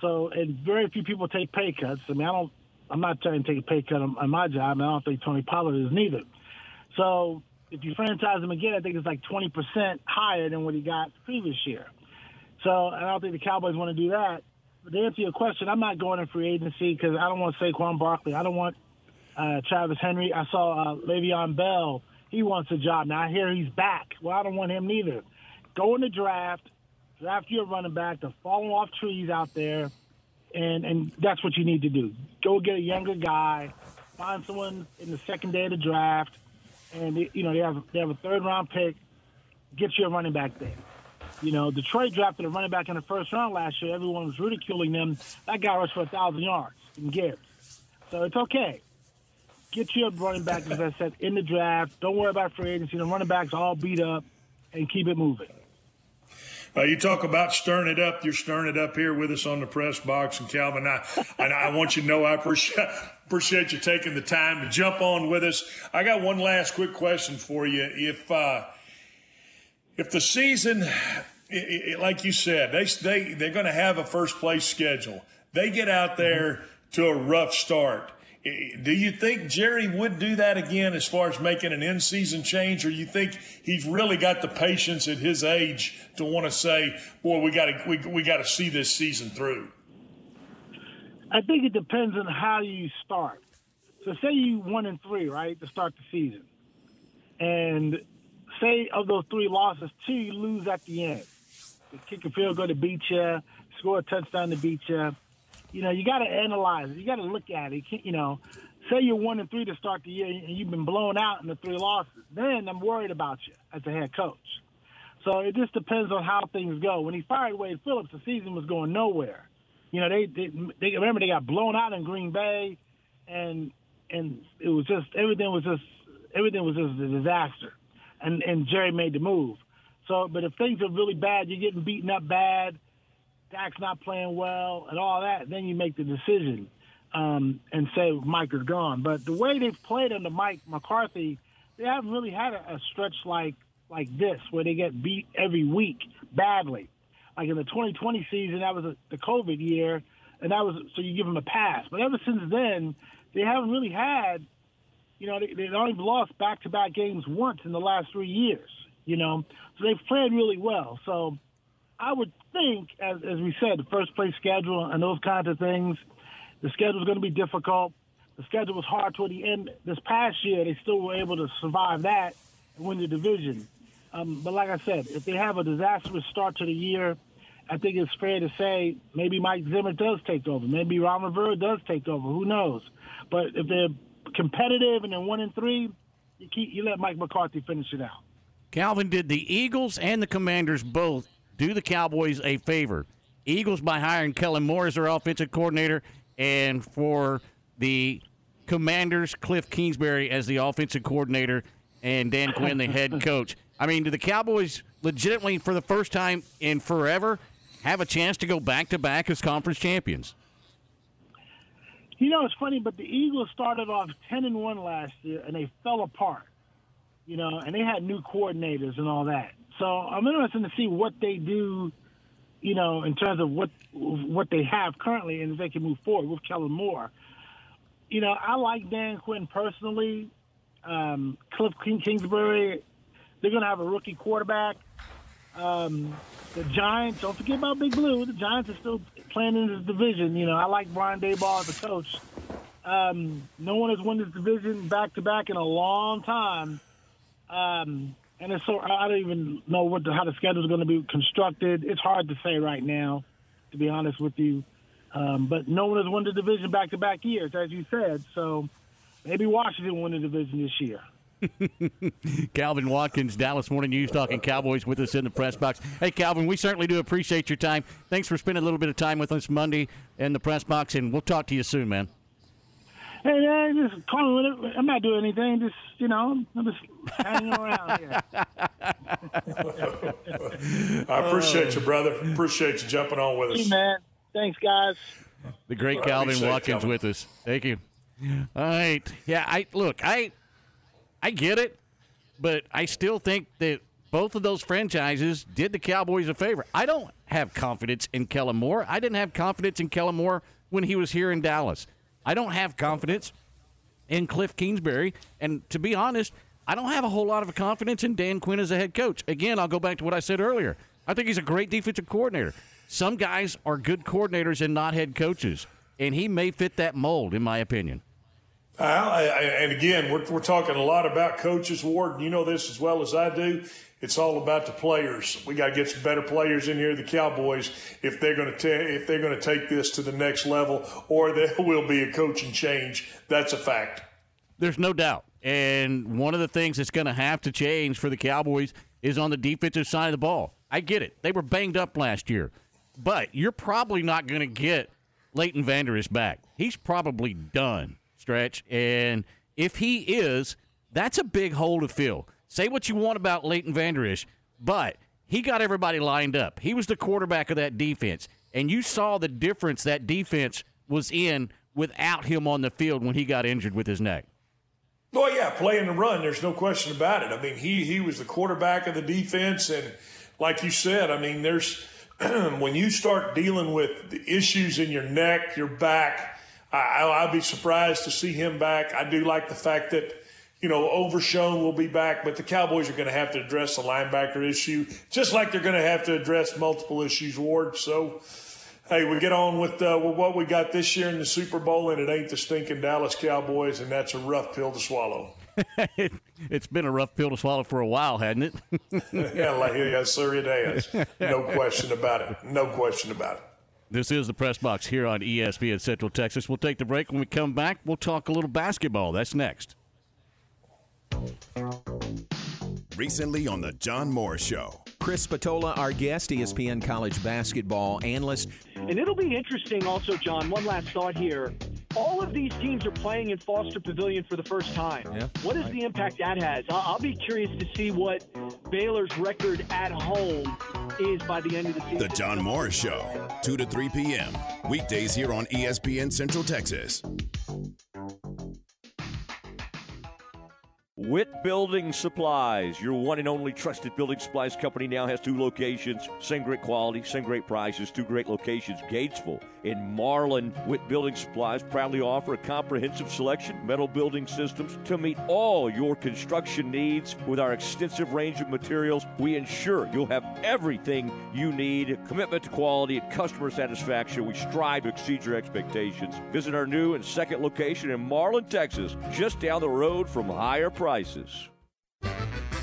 so and very few people take pay cuts. I mean, I'm not trying to take a pay cut on my job, and I don't think Tony Pollard is neither. So if you franchise him again, I think it's like 20% higher than what he got the previous year. So I don't think the Cowboys want to do that. But to answer your question, I'm not going in free agency because I don't want Saquon Barkley. I don't want Travis Henry. I saw Le'Veon Bell. He wants a job. Now I hear he's back. Well, I don't want him neither. Go in the draft your running back, the falling off trees out there, and that's what you need to do. Go get a younger guy, find someone in the second day of the draft, and you know they have a third-round pick. Get your running back there. You know, Detroit drafted a running back in the first round last year. Everyone was ridiculing them. That guy rushed for 1,000 yards in Gibbs. So it's okay. Get your running back, as I said, in the draft. Don't worry about free agency. The running backs all beat up and keep it moving. You talk about stirring it up. You're stirring it up here with us on the press box. And, Calvin, I want you to know I appreciate you taking the time to jump on with us. I got one last quick question for you. If the season, like you said, they're going to have a first-place schedule. They get out there to a rough start. Do you think Jerry would do that again as far as making an in-season change, or you think he's really got the patience at his age to want to say, boy, we got to see this season through? I think it depends on how you start. So say you 1-3, right, to start the season. And say of those three losses, two you lose at the end. The kick a field goal to beat you, score a touchdown to beat you. You know, you got to analyze it. You got to look at it. You know, say you're 1-3 to start the year and you've been blown out in the three losses. Then I'm worried about you as a head coach. So it just depends on how things go. When he fired Wade Phillips, the season was going nowhere. You know, they remember they got blown out in Green Bay, and it was just everything was just a disaster. And Jerry made the move. So, but if things are really bad, you're getting beaten up bad. Dak's not playing well and all that, then you make the decision and say Mike is gone. But the way they've played under Mike McCarthy, they haven't really had a stretch like this where they get beat every week badly. Like in the 2020 season, that was the COVID year, and that was so you give them a pass. But ever since then, they haven't really had, you know, they've only lost back-to-back games once in the last 3 years, you know. So they've played really well. So I would think, as we said, the first-place schedule and those kinds of things, the schedule is going to be difficult. The schedule was hard toward the end. This past year, they still were able to survive that and win the division. But like I said, if they have a disastrous start to the year, I think it's fair to say maybe Mike Zimmer does take over. Maybe Ron Rivera does take over. Who knows? But if they're competitive and they're 1-3, you let Mike McCarthy finish it out. Calvin, did the Eagles and the Commanders both do the Cowboys a favor? Eagles by hiring Kellen Moore as their offensive coordinator, and for the Commanders' Cliff Kingsbury as the offensive coordinator and Dan Quinn, the head coach. I mean, do the Cowboys legitimately, for the first time in forever, have a chance to go back-to-back as conference champions? You know, it's funny, but the Eagles started off 10-1 last year, and they fell apart, you know, and they had new coordinators and all that. So I'm interested to see what they do, you know, in terms of what they have currently and if they can move forward with Kellen Moore. You know, I like Dan Quinn personally. Cliff Kingsbury, they're going to have a rookie quarterback. The Giants, don't forget about Big Blue. The Giants are still playing in this division. You know, I like Brian Daboll as a coach. No one has won this division back-to-back in a long time. And it's so I don't even know how the schedule is going to be constructed. It's hard to say right now, to be honest with you. But no one has won the division back-to-back years, as you said. So maybe Washington will win the division this year. Calvin Watkins, Dallas Morning News, talking Cowboys with us in the press box. Hey, Calvin, we certainly do appreciate your time. Thanks for spending a little bit of time with us Monday in the press box, and we'll talk to you soon, man. Hey, man, just call me with it. I'm not doing anything. Just, you know, I'm just hanging around here. I appreciate you, brother. Appreciate you jumping on with us. Hey, man. Thanks, guys. The great Calvin Watkins with us. Thank you. All right. Yeah, I get it, but I still think that both of those franchises did the Cowboys a favor. I don't have confidence in Kellen Moore. I didn't have confidence in Kellen Moore when he was here in Dallas. I don't have confidence in Cliff Kingsbury. And to be honest, I don't have a whole lot of confidence in Dan Quinn as a head coach. Again, I'll go back to what I said earlier. I think he's a great defensive coordinator. Some guys are good coordinators and not head coaches, and he may fit that mold, in my opinion. And again, we're talking a lot about coaches, Ward, and you know this as well as I do. It's all about the players. We got to get some better players in here, the Cowboys, if they're going to take this to the next level, or there will be a coaching change. That's a fact. There's no doubt. And one of the things that's going to have to change for the Cowboys is on the defensive side of the ball. I get it. They were banged up last year. But you're probably not going to get Leighton Vander Esch back. He's probably done. Stretch, and if he is, that's a big hole to fill. Say what you want about Leighton Vander Esch, but he got everybody lined up. He was the quarterback of that defense, and you saw the difference that defense was in without him on the field when he got injured with his neck. Well, yeah, playing the run, there's no question about it. I mean, he was the quarterback of the defense, and like you said, I mean, there's when you start dealing with the issues in your neck, your back, I'll be surprised to see him back. I do like the fact that, you know, Overshown will be back, but the Cowboys are going to have to address the linebacker issue, just like they're going to have to address multiple issues, Ward. So, hey, we get on with what we got this year in the Super Bowl, and it ain't the stinking Dallas Cowboys, and that's a rough pill to swallow. It's been a rough pill to swallow for a while, hasn't it? Yes, sir, it has. No question about it. This is the Press Box here on ESPN Central Texas. We'll take the break. When we come back, we'll talk a little basketball. That's next. Recently on The John Moore Show. Chris Spatola, our guest, ESPN college basketball analyst. And it'll be interesting also, John, one last thought here. All of these teams are playing in Foster Pavilion for the first time. Yeah, what is the impact that has? I'll be curious to see what Baylor's record at home is by the end of the season. The John Moore Show, 2 to 3 p.m. Weekdays here on ESPN Central Texas. Witt Building Supplies, your one and only trusted building supplies company, now has 2 locations. Same great quality, same great prices, 2 great locations, Gatesville and Marlin. Witt Building Supplies proudly offer a comprehensive selection, metal building systems to meet all your construction needs. With our extensive range of materials, we ensure you'll have everything you need. Commitment to quality and customer satisfaction. We strive to exceed your expectations. Visit our new and second location in Marlin, Texas, just down the road from higher prices.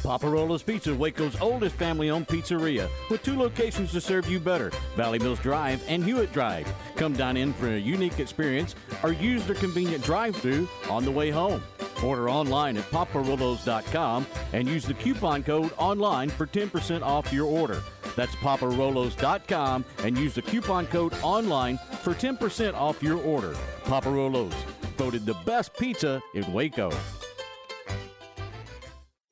Paparola's Pizza, Waco's oldest family-owned pizzeria, with 2 locations to serve you better, Valley Mills Drive and Hewitt Drive. Come dine in for a unique experience or use their convenient drive-thru on the way home. Order online at paparolos.com and use the coupon code online for 10% off your order. That's paparolos.com and use the coupon code online for 10% off your order. Paparolo's, voted the best pizza in Waco.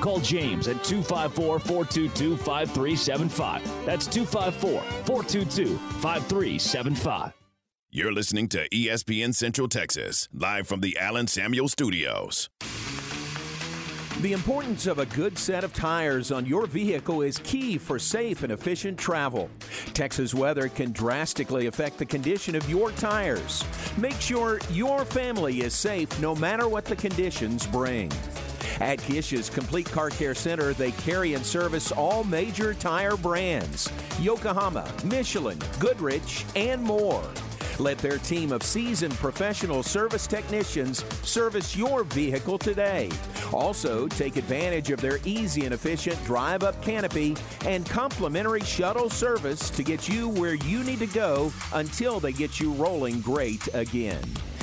Call James at 254-422-5375. That's 254-422-5375. You're listening to ESPN Central Texas, live from the Allen Samuel Studios. The importance of a good set of tires on your vehicle is key for safe and efficient travel. Texas weather can drastically affect the condition of your tires. Make sure your family is safe no matter what the conditions bring. At Gish's Complete Car Care Center, they carry and service all major tire brands, Yokohama, Michelin, Goodrich, and more. Let their team of seasoned professional service technicians service your vehicle today. Also, take advantage of their easy and efficient drive-up canopy and complimentary shuttle service to get you where you need to go until they get you rolling great again.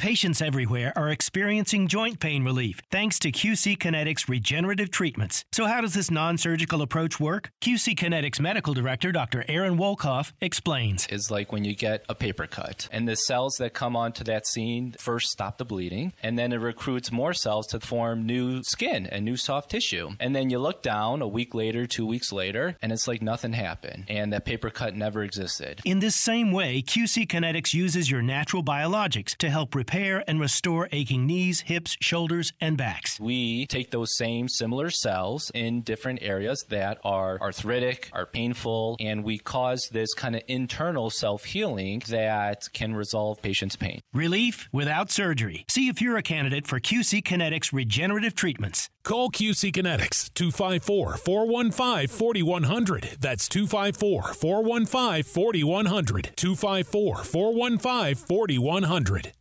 Patients everywhere are experiencing joint pain relief thanks to QC Kinetics regenerative treatments. So how does this non-surgical approach work? QC Kinetics Medical Director Dr. Aaron Wolkoff explains. It's like when you get a paper cut and the cells that come onto that scene first stop the bleeding, and then it recruits more cells to form new skin and new soft tissue. And then you look down a week later, 2 weeks later, and it's like nothing happened and that paper cut never existed. In this same way, QC Kinetics uses your natural biologics to help repair and restore aching knees, hips, shoulders, and backs. We take those same similar cells in different areas that are arthritic, are painful, and we cause this kind of internal self-healing that can resolve patients' pain. Relief without surgery. See if you're a candidate for QC Kinetics regenerative treatments. Call QC Kinetics, 254-415-4100. That's 254-415-4100. 254-415-4100.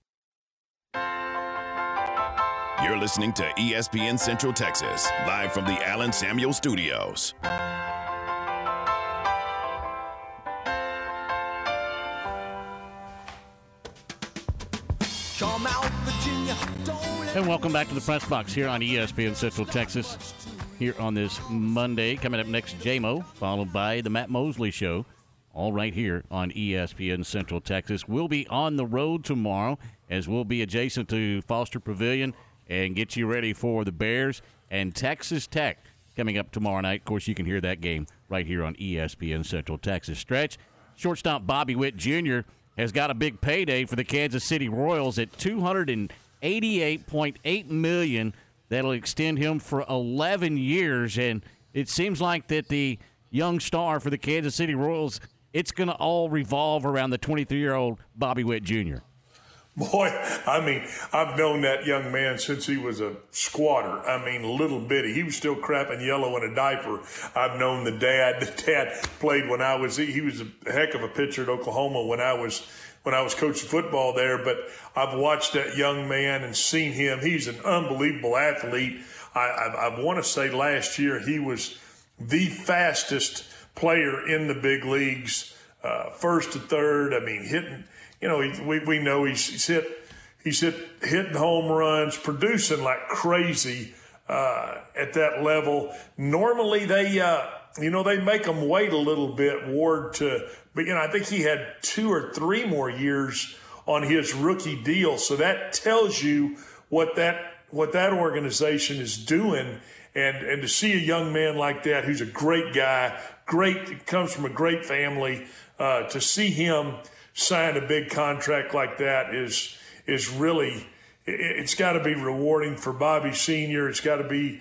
You're listening to ESPN Central Texas, live from the Allen Samuel Studios. And welcome back to the Press Box here on ESPN Central Texas, here on this Monday. Coming up next, J-Mo, followed by the Matt Mosley Show, all right here on ESPN Central Texas. We'll be on the road tomorrow, as we'll be adjacent to Foster Pavilion and get you ready for the Bears and Texas Tech coming up tomorrow night. Of course, you can hear that game right here on ESPN Central Texas. Stretch, shortstop Bobby Witt Jr. has got a big payday for the Kansas City Royals at $288.8 million. That'll extend him for 11 years, and it seems like that the young star for the Kansas City Royals, it's going to all revolve around the 23-year-old Bobby Witt Jr. Boy, I mean, I've known that young man since he was a squatter. I mean, little bitty. He was still crapping yellow in a diaper. I've known the dad. The dad played when I was, he was a heck of a pitcher at Oklahoma when I was coaching football there. But I've watched that young man and seen him. He's an unbelievable athlete. I want to say last year he was the fastest player in the big leagues, first to third. I mean, hitting. You know, we know he's hitting home runs, producing like crazy at that level. Normally they make them wait a little bit, Ward, but I think he had 2 or 3 more years on his rookie deal. So that tells you what that organization is doing. And to see a young man like that, who's a great guy, comes from a great family, to see him sign a big contract like that is really, it's got to be rewarding for Bobby Sr. It's got to be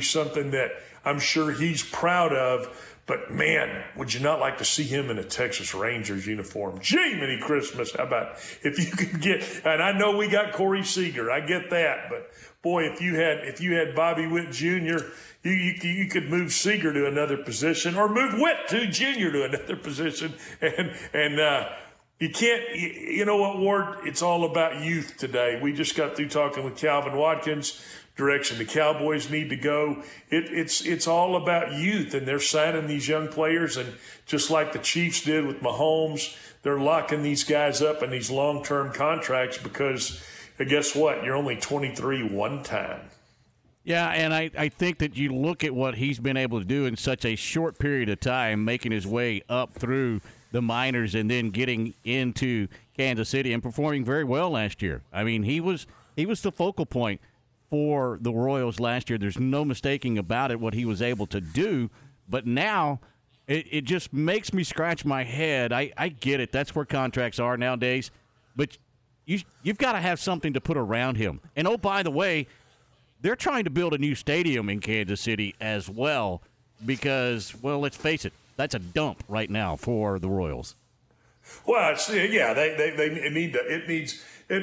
something that I'm sure he's proud of. But, man, would you not like to see him in a Texas Rangers uniform? Gee, many Christmas. How about if you could get – and I know we got Corey Seager. I get that. But, boy, if you had Bobby Witt Jr., you could move Seager to another position or move Witt Jr. to another position. And you can't – you know what, Ward? It's all about youth today. We just got through talking with Calvin Watkins. Direction the Cowboys need to go. It's all about youth, and they're signing these young players, and just like the Chiefs did with Mahomes, they're locking these guys up in these long-term contracts because, guess what, you're only 23 one time. Yeah, and I think that you look at what he's been able to do in such a short period of time, making his way up through the minors and then getting into Kansas City and performing very well last year. I mean, he was the focal point for the Royals last year. There's no mistaking about it what he was able to do. But now it just makes me scratch my head. I get it. That's where contracts are nowadays. But you've got to have something to put around him. And, oh, by the way, they're trying to build a new stadium in Kansas City as well because, well, let's face it, that's a dump right now for the Royals. Well, yeah, it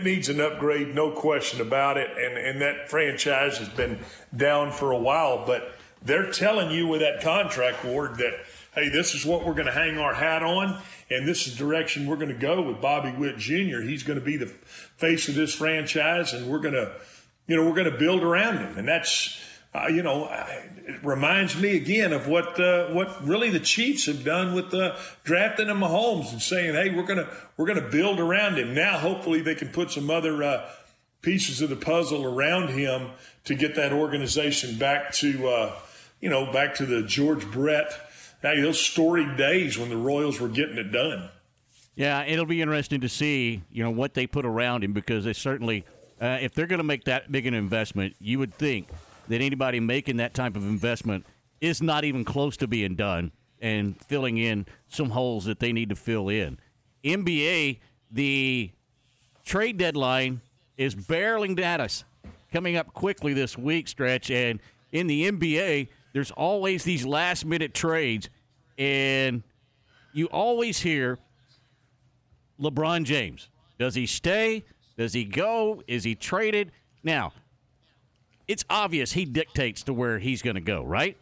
needs an upgrade, no question about it, and that franchise has been down for a while. But they're telling you with that contract, Ward, that, hey, this is what we're going to hang our hat on, and this is the direction we're going to go with Bobby Witt Jr. He's going to be the face of this franchise, and we're going to build around him, and that's. It reminds me again of what really the Chiefs have done with drafting a Mahomes and saying, "Hey, we're gonna build around him." Now, hopefully, they can put some other pieces of the puzzle around him to get that organization back to back to the George Brett. Hey, those storied days when the Royals were getting it done. Yeah, it'll be interesting to see what they put around him because they certainly, if they're going to make that big an investment, you would think that anybody making that type of investment is not even close to being done and filling in some holes that they need to fill in. NBA, the trade deadline is barreling at us, coming up quickly this week, Stretch. And in the NBA, there's always these last-minute trades, and you always hear LeBron James. Does he stay? Does he go? Is he traded? Now, it's obvious he dictates to where he's going to go, right?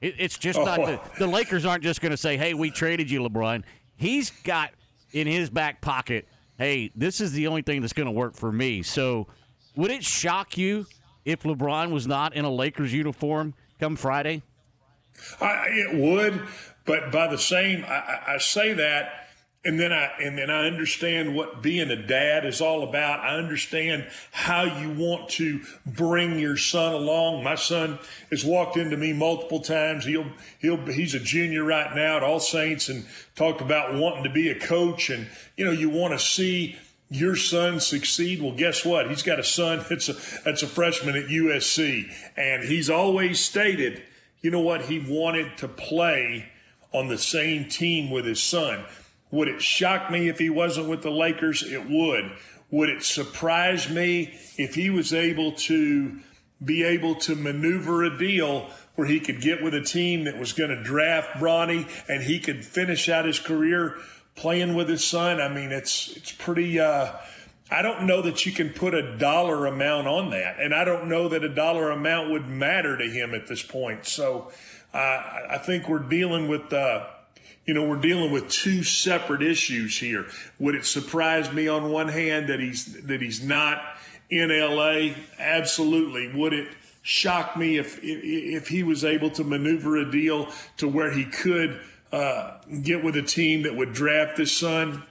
It's just the Lakers aren't just going to say, hey, we traded you, LeBron. He's got in his back pocket, hey, this is the only thing that's going to work for me. So would it shock you if LeBron was not in a Lakers uniform come Friday? It would, but by the same, I say that. And then I understand what being a dad is all about. I understand how you want to bring your son along. My son has walked into me multiple times. He's a junior right now at All Saints and talked about wanting to be a coach. And, you want to see your son succeed. Well, guess what? He's got a son that's a freshman at USC. And he's always stated, he wanted to play on the same team with his son. Would it shock me if he wasn't with the Lakers? It would. Would it surprise me if he was able to maneuver a deal where he could get with a team that was going to draft Bronny and he could finish out his career playing with his son? I mean, it's pretty I don't know that you can put a dollar amount on that, and I don't know that a dollar amount would matter to him at this point. So I think we're dealing with we're dealing with two separate issues here. Would it surprise me on one hand that he's not in L.A.? Absolutely. Would it shock me if he was able to maneuver a deal to where he could get with a team that would draft his son?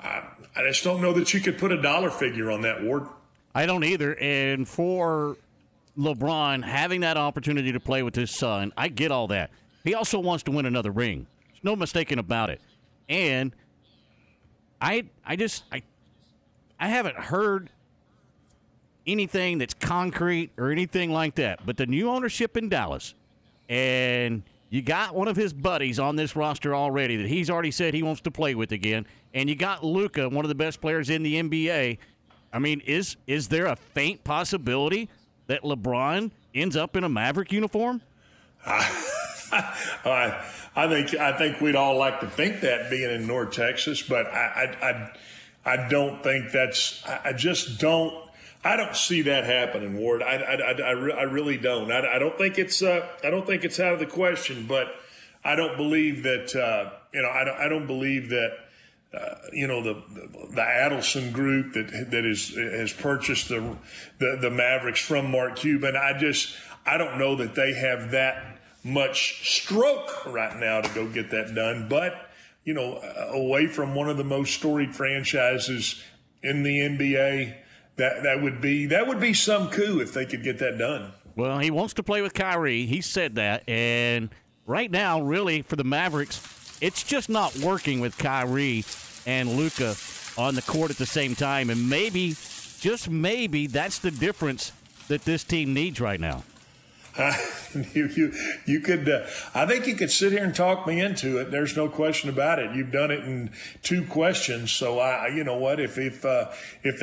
I just don't know that you could put a dollar figure on that, Ward. I don't either. And for LeBron, having that opportunity to play with his son, I get all that. He also wants to win another ring. No mistaking about it. And I haven't heard anything that's concrete or anything like that. But the new ownership in Dallas, and you got one of his buddies on this roster already that he's already said he wants to play with again. And you got Luka, one of the best players in the NBA. I mean, is there a faint possibility that LeBron ends up in a Maverick uniform? I think we'd all like to think that, being in North Texas, but I don't think that's. I just don't. I don't see that happening, Ward. I really don't. I don't think it's. I don't think it's out of the question, but I don't believe that. I don't believe that. The Adelson Group that has purchased the Mavericks from Mark Cuban. I don't know that they have that much stroke right now to go get that done. But away from one of the most storied franchises in the NBA, that would be some coup if they could get that done. Well, he wants to play with Kyrie. He said that, and right now, really for the Mavericks, it's just not working with Kyrie and Luka on the court at the same time. And maybe, just maybe, that's the difference that this team needs right now. You could. I think you could sit here and talk me into it. There's no question about it. You've done it in two questions. So you know what? If they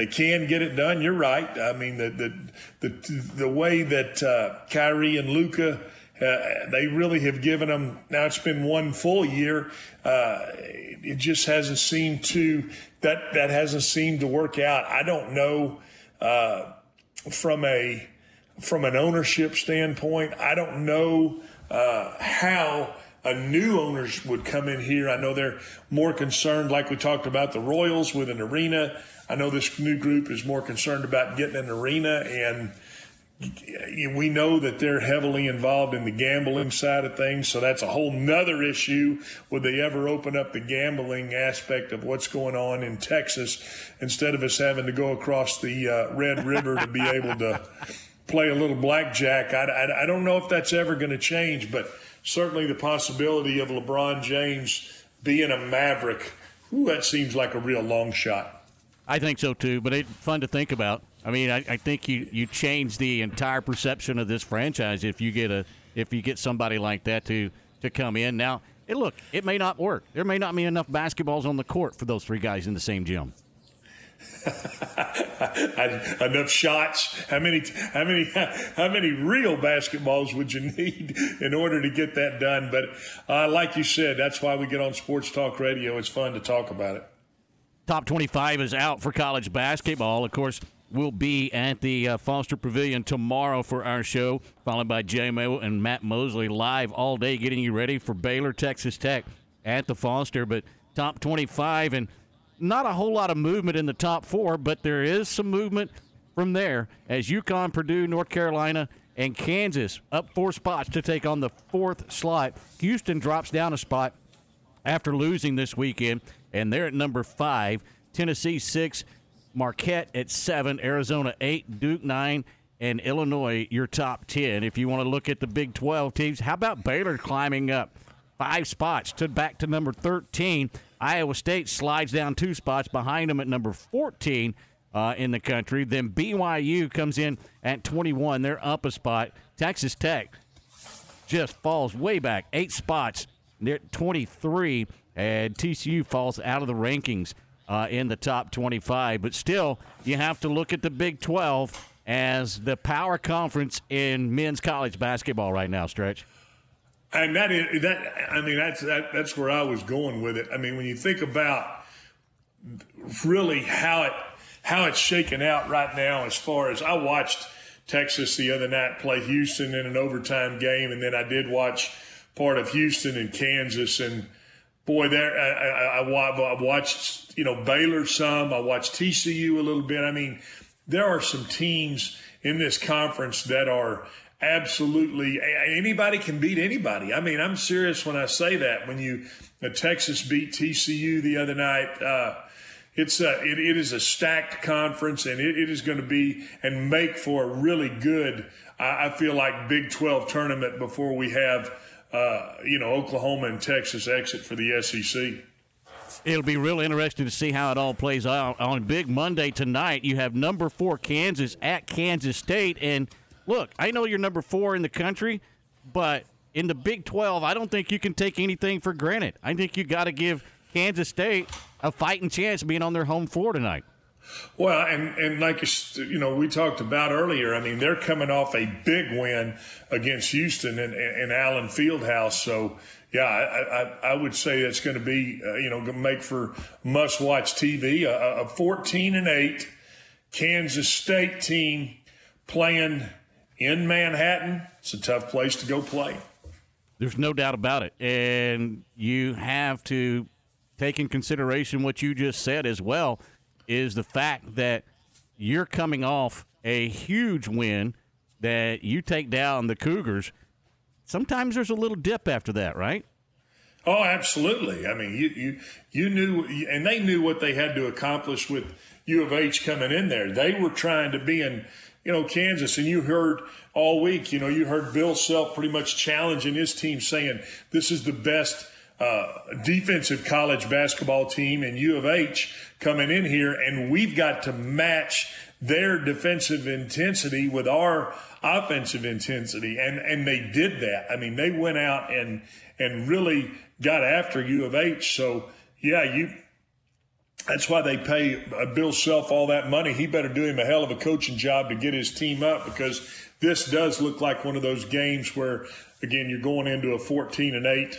can get it done, you're right. I mean, the way that Kyrie and Luka. They really have given them. Now it's been one full year. It just hasn't seemed to that hasn't seemed to work out. I don't know from an ownership standpoint. I don't know how a new owners would come in here. I know they're more concerned, like we talked about the Royals with an arena. I know this new group is more concerned about getting an arena, and we know that they're heavily involved in the gambling side of things, so that's a whole nother issue. Would they ever open up the gambling aspect of what's going on in Texas instead of us having to go across the Red River to be able to play a little blackjack? I don't know if that's ever going to change, but certainly the possibility of LeBron James being a Maverick, that seems like a real long shot. I think so, too, but it's fun to think about. I mean, I think you change the entire perception of this franchise if you get somebody like that to come in. Now, it may not work. There may not be enough basketballs on the court for those three guys in the same gym. Enough shots. How many real basketballs would you need in order to get that done? But like you said, that's why we get on Sports Talk Radio. It's fun to talk about it. Top 25 is out for college basketball. Of course, we'll be at the Foster Pavilion tomorrow for our show, followed by J-Mo and Matt Mosley live all day, getting you ready for Baylor, Texas Tech at the Foster. But top 25, and not a whole lot of movement in the top four, but there is some movement from there as UConn, Purdue, North Carolina, and Kansas up four spots to take on the fourth slot. Houston drops down a spot after losing this weekend, and they're at number 5, Tennessee 6, Marquette at 7, Arizona 8, Duke 9, and Illinois your top 10. If you want to look at the Big 12 teams, how about Baylor climbing up 5 spots to back to number 13? Iowa State slides down 2 spots behind them at number 14 in the country. Then BYU comes in at 21. They're up a spot. Texas Tech just falls way back 8 spots. They're at 23. And TCU falls out of the rankings in the top 25. But still, you have to look at the Big 12 as the power conference in men's college basketball right now, Stretch. And that's where I was going with it. I mean, when you think about really how it's shaken out right now, as far as I watched Texas the other night play Houston in an overtime game, and then I did watch part of Houston and Kansas, and boy, there I watched Baylor some. I watched TCU a little bit. I mean, there are some teams in this conference that are absolutely anybody can beat anybody. I mean, I'm serious when I say that. When Texas beat TCU the other night, it is a stacked conference, and it is going to be and make for a really good. I feel like Big 12 tournament before we have. Oklahoma and Texas exit for the SEC. It'll be real interesting to see how it all plays out. On Big Monday tonight, you have number 4 Kansas at Kansas State. And, look, I know you're number 4 in the country, but in the Big 12, I don't think you can take anything for granted. I think you got to give Kansas State a fighting chance being on their home floor tonight. Well, and like, you know, we talked about earlier, I mean, they're coming off a big win against Houston and Allen Fieldhouse. So, yeah, I would say that's going to be, you know, going to make for must-watch TV. A 14-8 Kansas State team playing in Manhattan. It's a tough place to go play. There's no doubt about it. And you have to take in consideration what you just said as well, is the fact that you're coming off a huge win that you take down the Cougars. Sometimes there's a little dip after that, right? Oh, absolutely. I mean, you knew, and they knew what they had to accomplish with U of H coming in there. They were trying to be in, you know, Kansas, and you heard all week, you know, you heard Bill Self pretty much challenging his team, saying this is the best defensive college basketball team in U of H coming in here, and we've got to match their defensive intensity with our offensive intensity, and they did that. I mean, they went out and really got after U of H. So, yeah, that's why they pay Bill Self all that money. He better do him a hell of a coaching job to get his team up, because this does look like one of those games where, again, you're going into a 14-8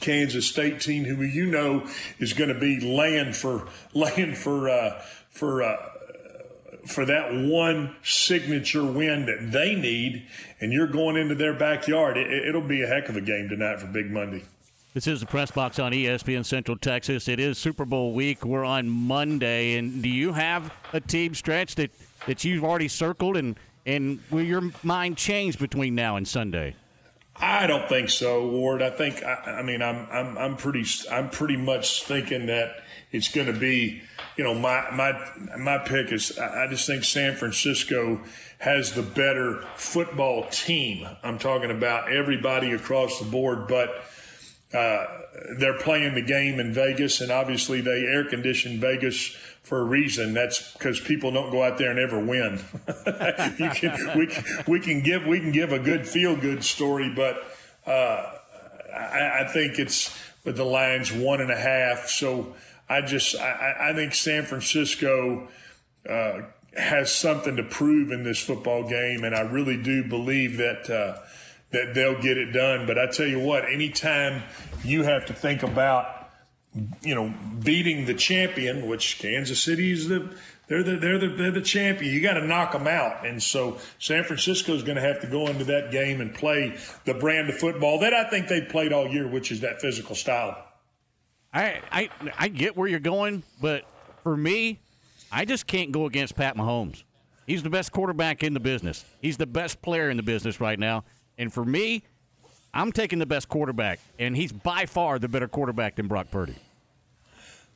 Kansas State team who you know is going to be laying for that one signature win that they need, and you're going into their backyard. It'll be a heck of a game tonight for Big Monday. This is the Press Box on ESPN Central Texas. It is Super Bowl week. We're on Monday, and do you have a team, Stretch, that you've already circled, and will your mind change between now and Sunday? I don't think so, Ward. I think I'm pretty much thinking that it's going to be, you know, my pick is, I just think San Francisco has the better football team. I'm talking about everybody across the board, but they're playing the game in Vegas, and obviously they air condition Vegas for a reason. That's because people don't go out there and ever win. We can give a good feel good story, but I think it's with the Lions 1.5. So. I think San Francisco has something to prove in this football game, and I really do believe that they'll get it done. But I tell you what, anytime you have to think about, you know, beating the champion, which Kansas City is they're the champion. You got to knock them out, and so San Francisco is going to have to go into that game and play the brand of football that I think they've played all year, which is that physical style. I get where you're going, but for me, I just can't go against Pat Mahomes. He's the best quarterback in the business. He's the best player in the business right now. And for me, I'm taking the best quarterback, and he's by far the better quarterback than Brock Purdy.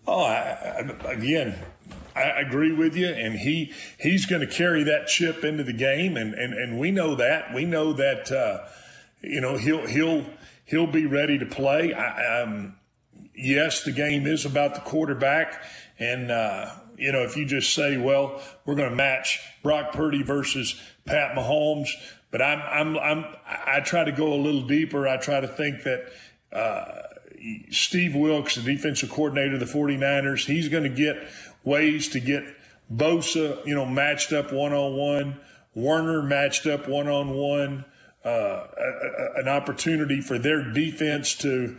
Oh, I agree with you, and he's going to carry that chip into the game, and we know that. We know that, you know, he'll be ready to play. Yes, the game is about the quarterback, and you know, if you just say, "Well, we're going to match Brock Purdy versus Pat Mahomes," but I try to go a little deeper. I try to think that Steve Wilks, the defensive coordinator of the 49ers, he's going to get ways to get Bosa, you know, matched up one-on-one, Werner matched up one-on-one, an opportunity for their defense to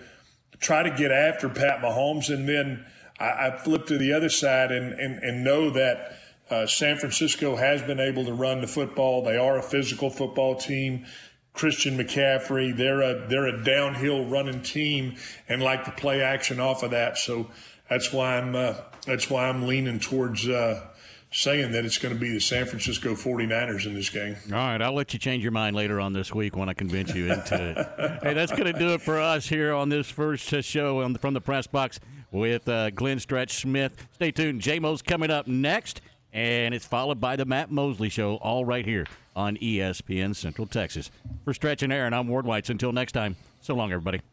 try to get after Pat Mahomes, and then I flip to the other side and know that San Francisco has been able to run the football. They are a physical football team. Christian McCaffrey, they're a downhill running team and like to play action off of that. So that's why I'm leaning towards saying that it's going to be the San Francisco 49ers in this game. All right, I'll let you change your mind later on this week when I convince you into it. Hey, that's going to do it for us here on this first show from the Press Box with Glenn Stretch Smith. Stay tuned. J-Mo's coming up next, and it's followed by the Matt Mosley Show, all right here on ESPN Central Texas. For Stretch and Aaron, I'm Ward Weitz. Until next time, so long, everybody.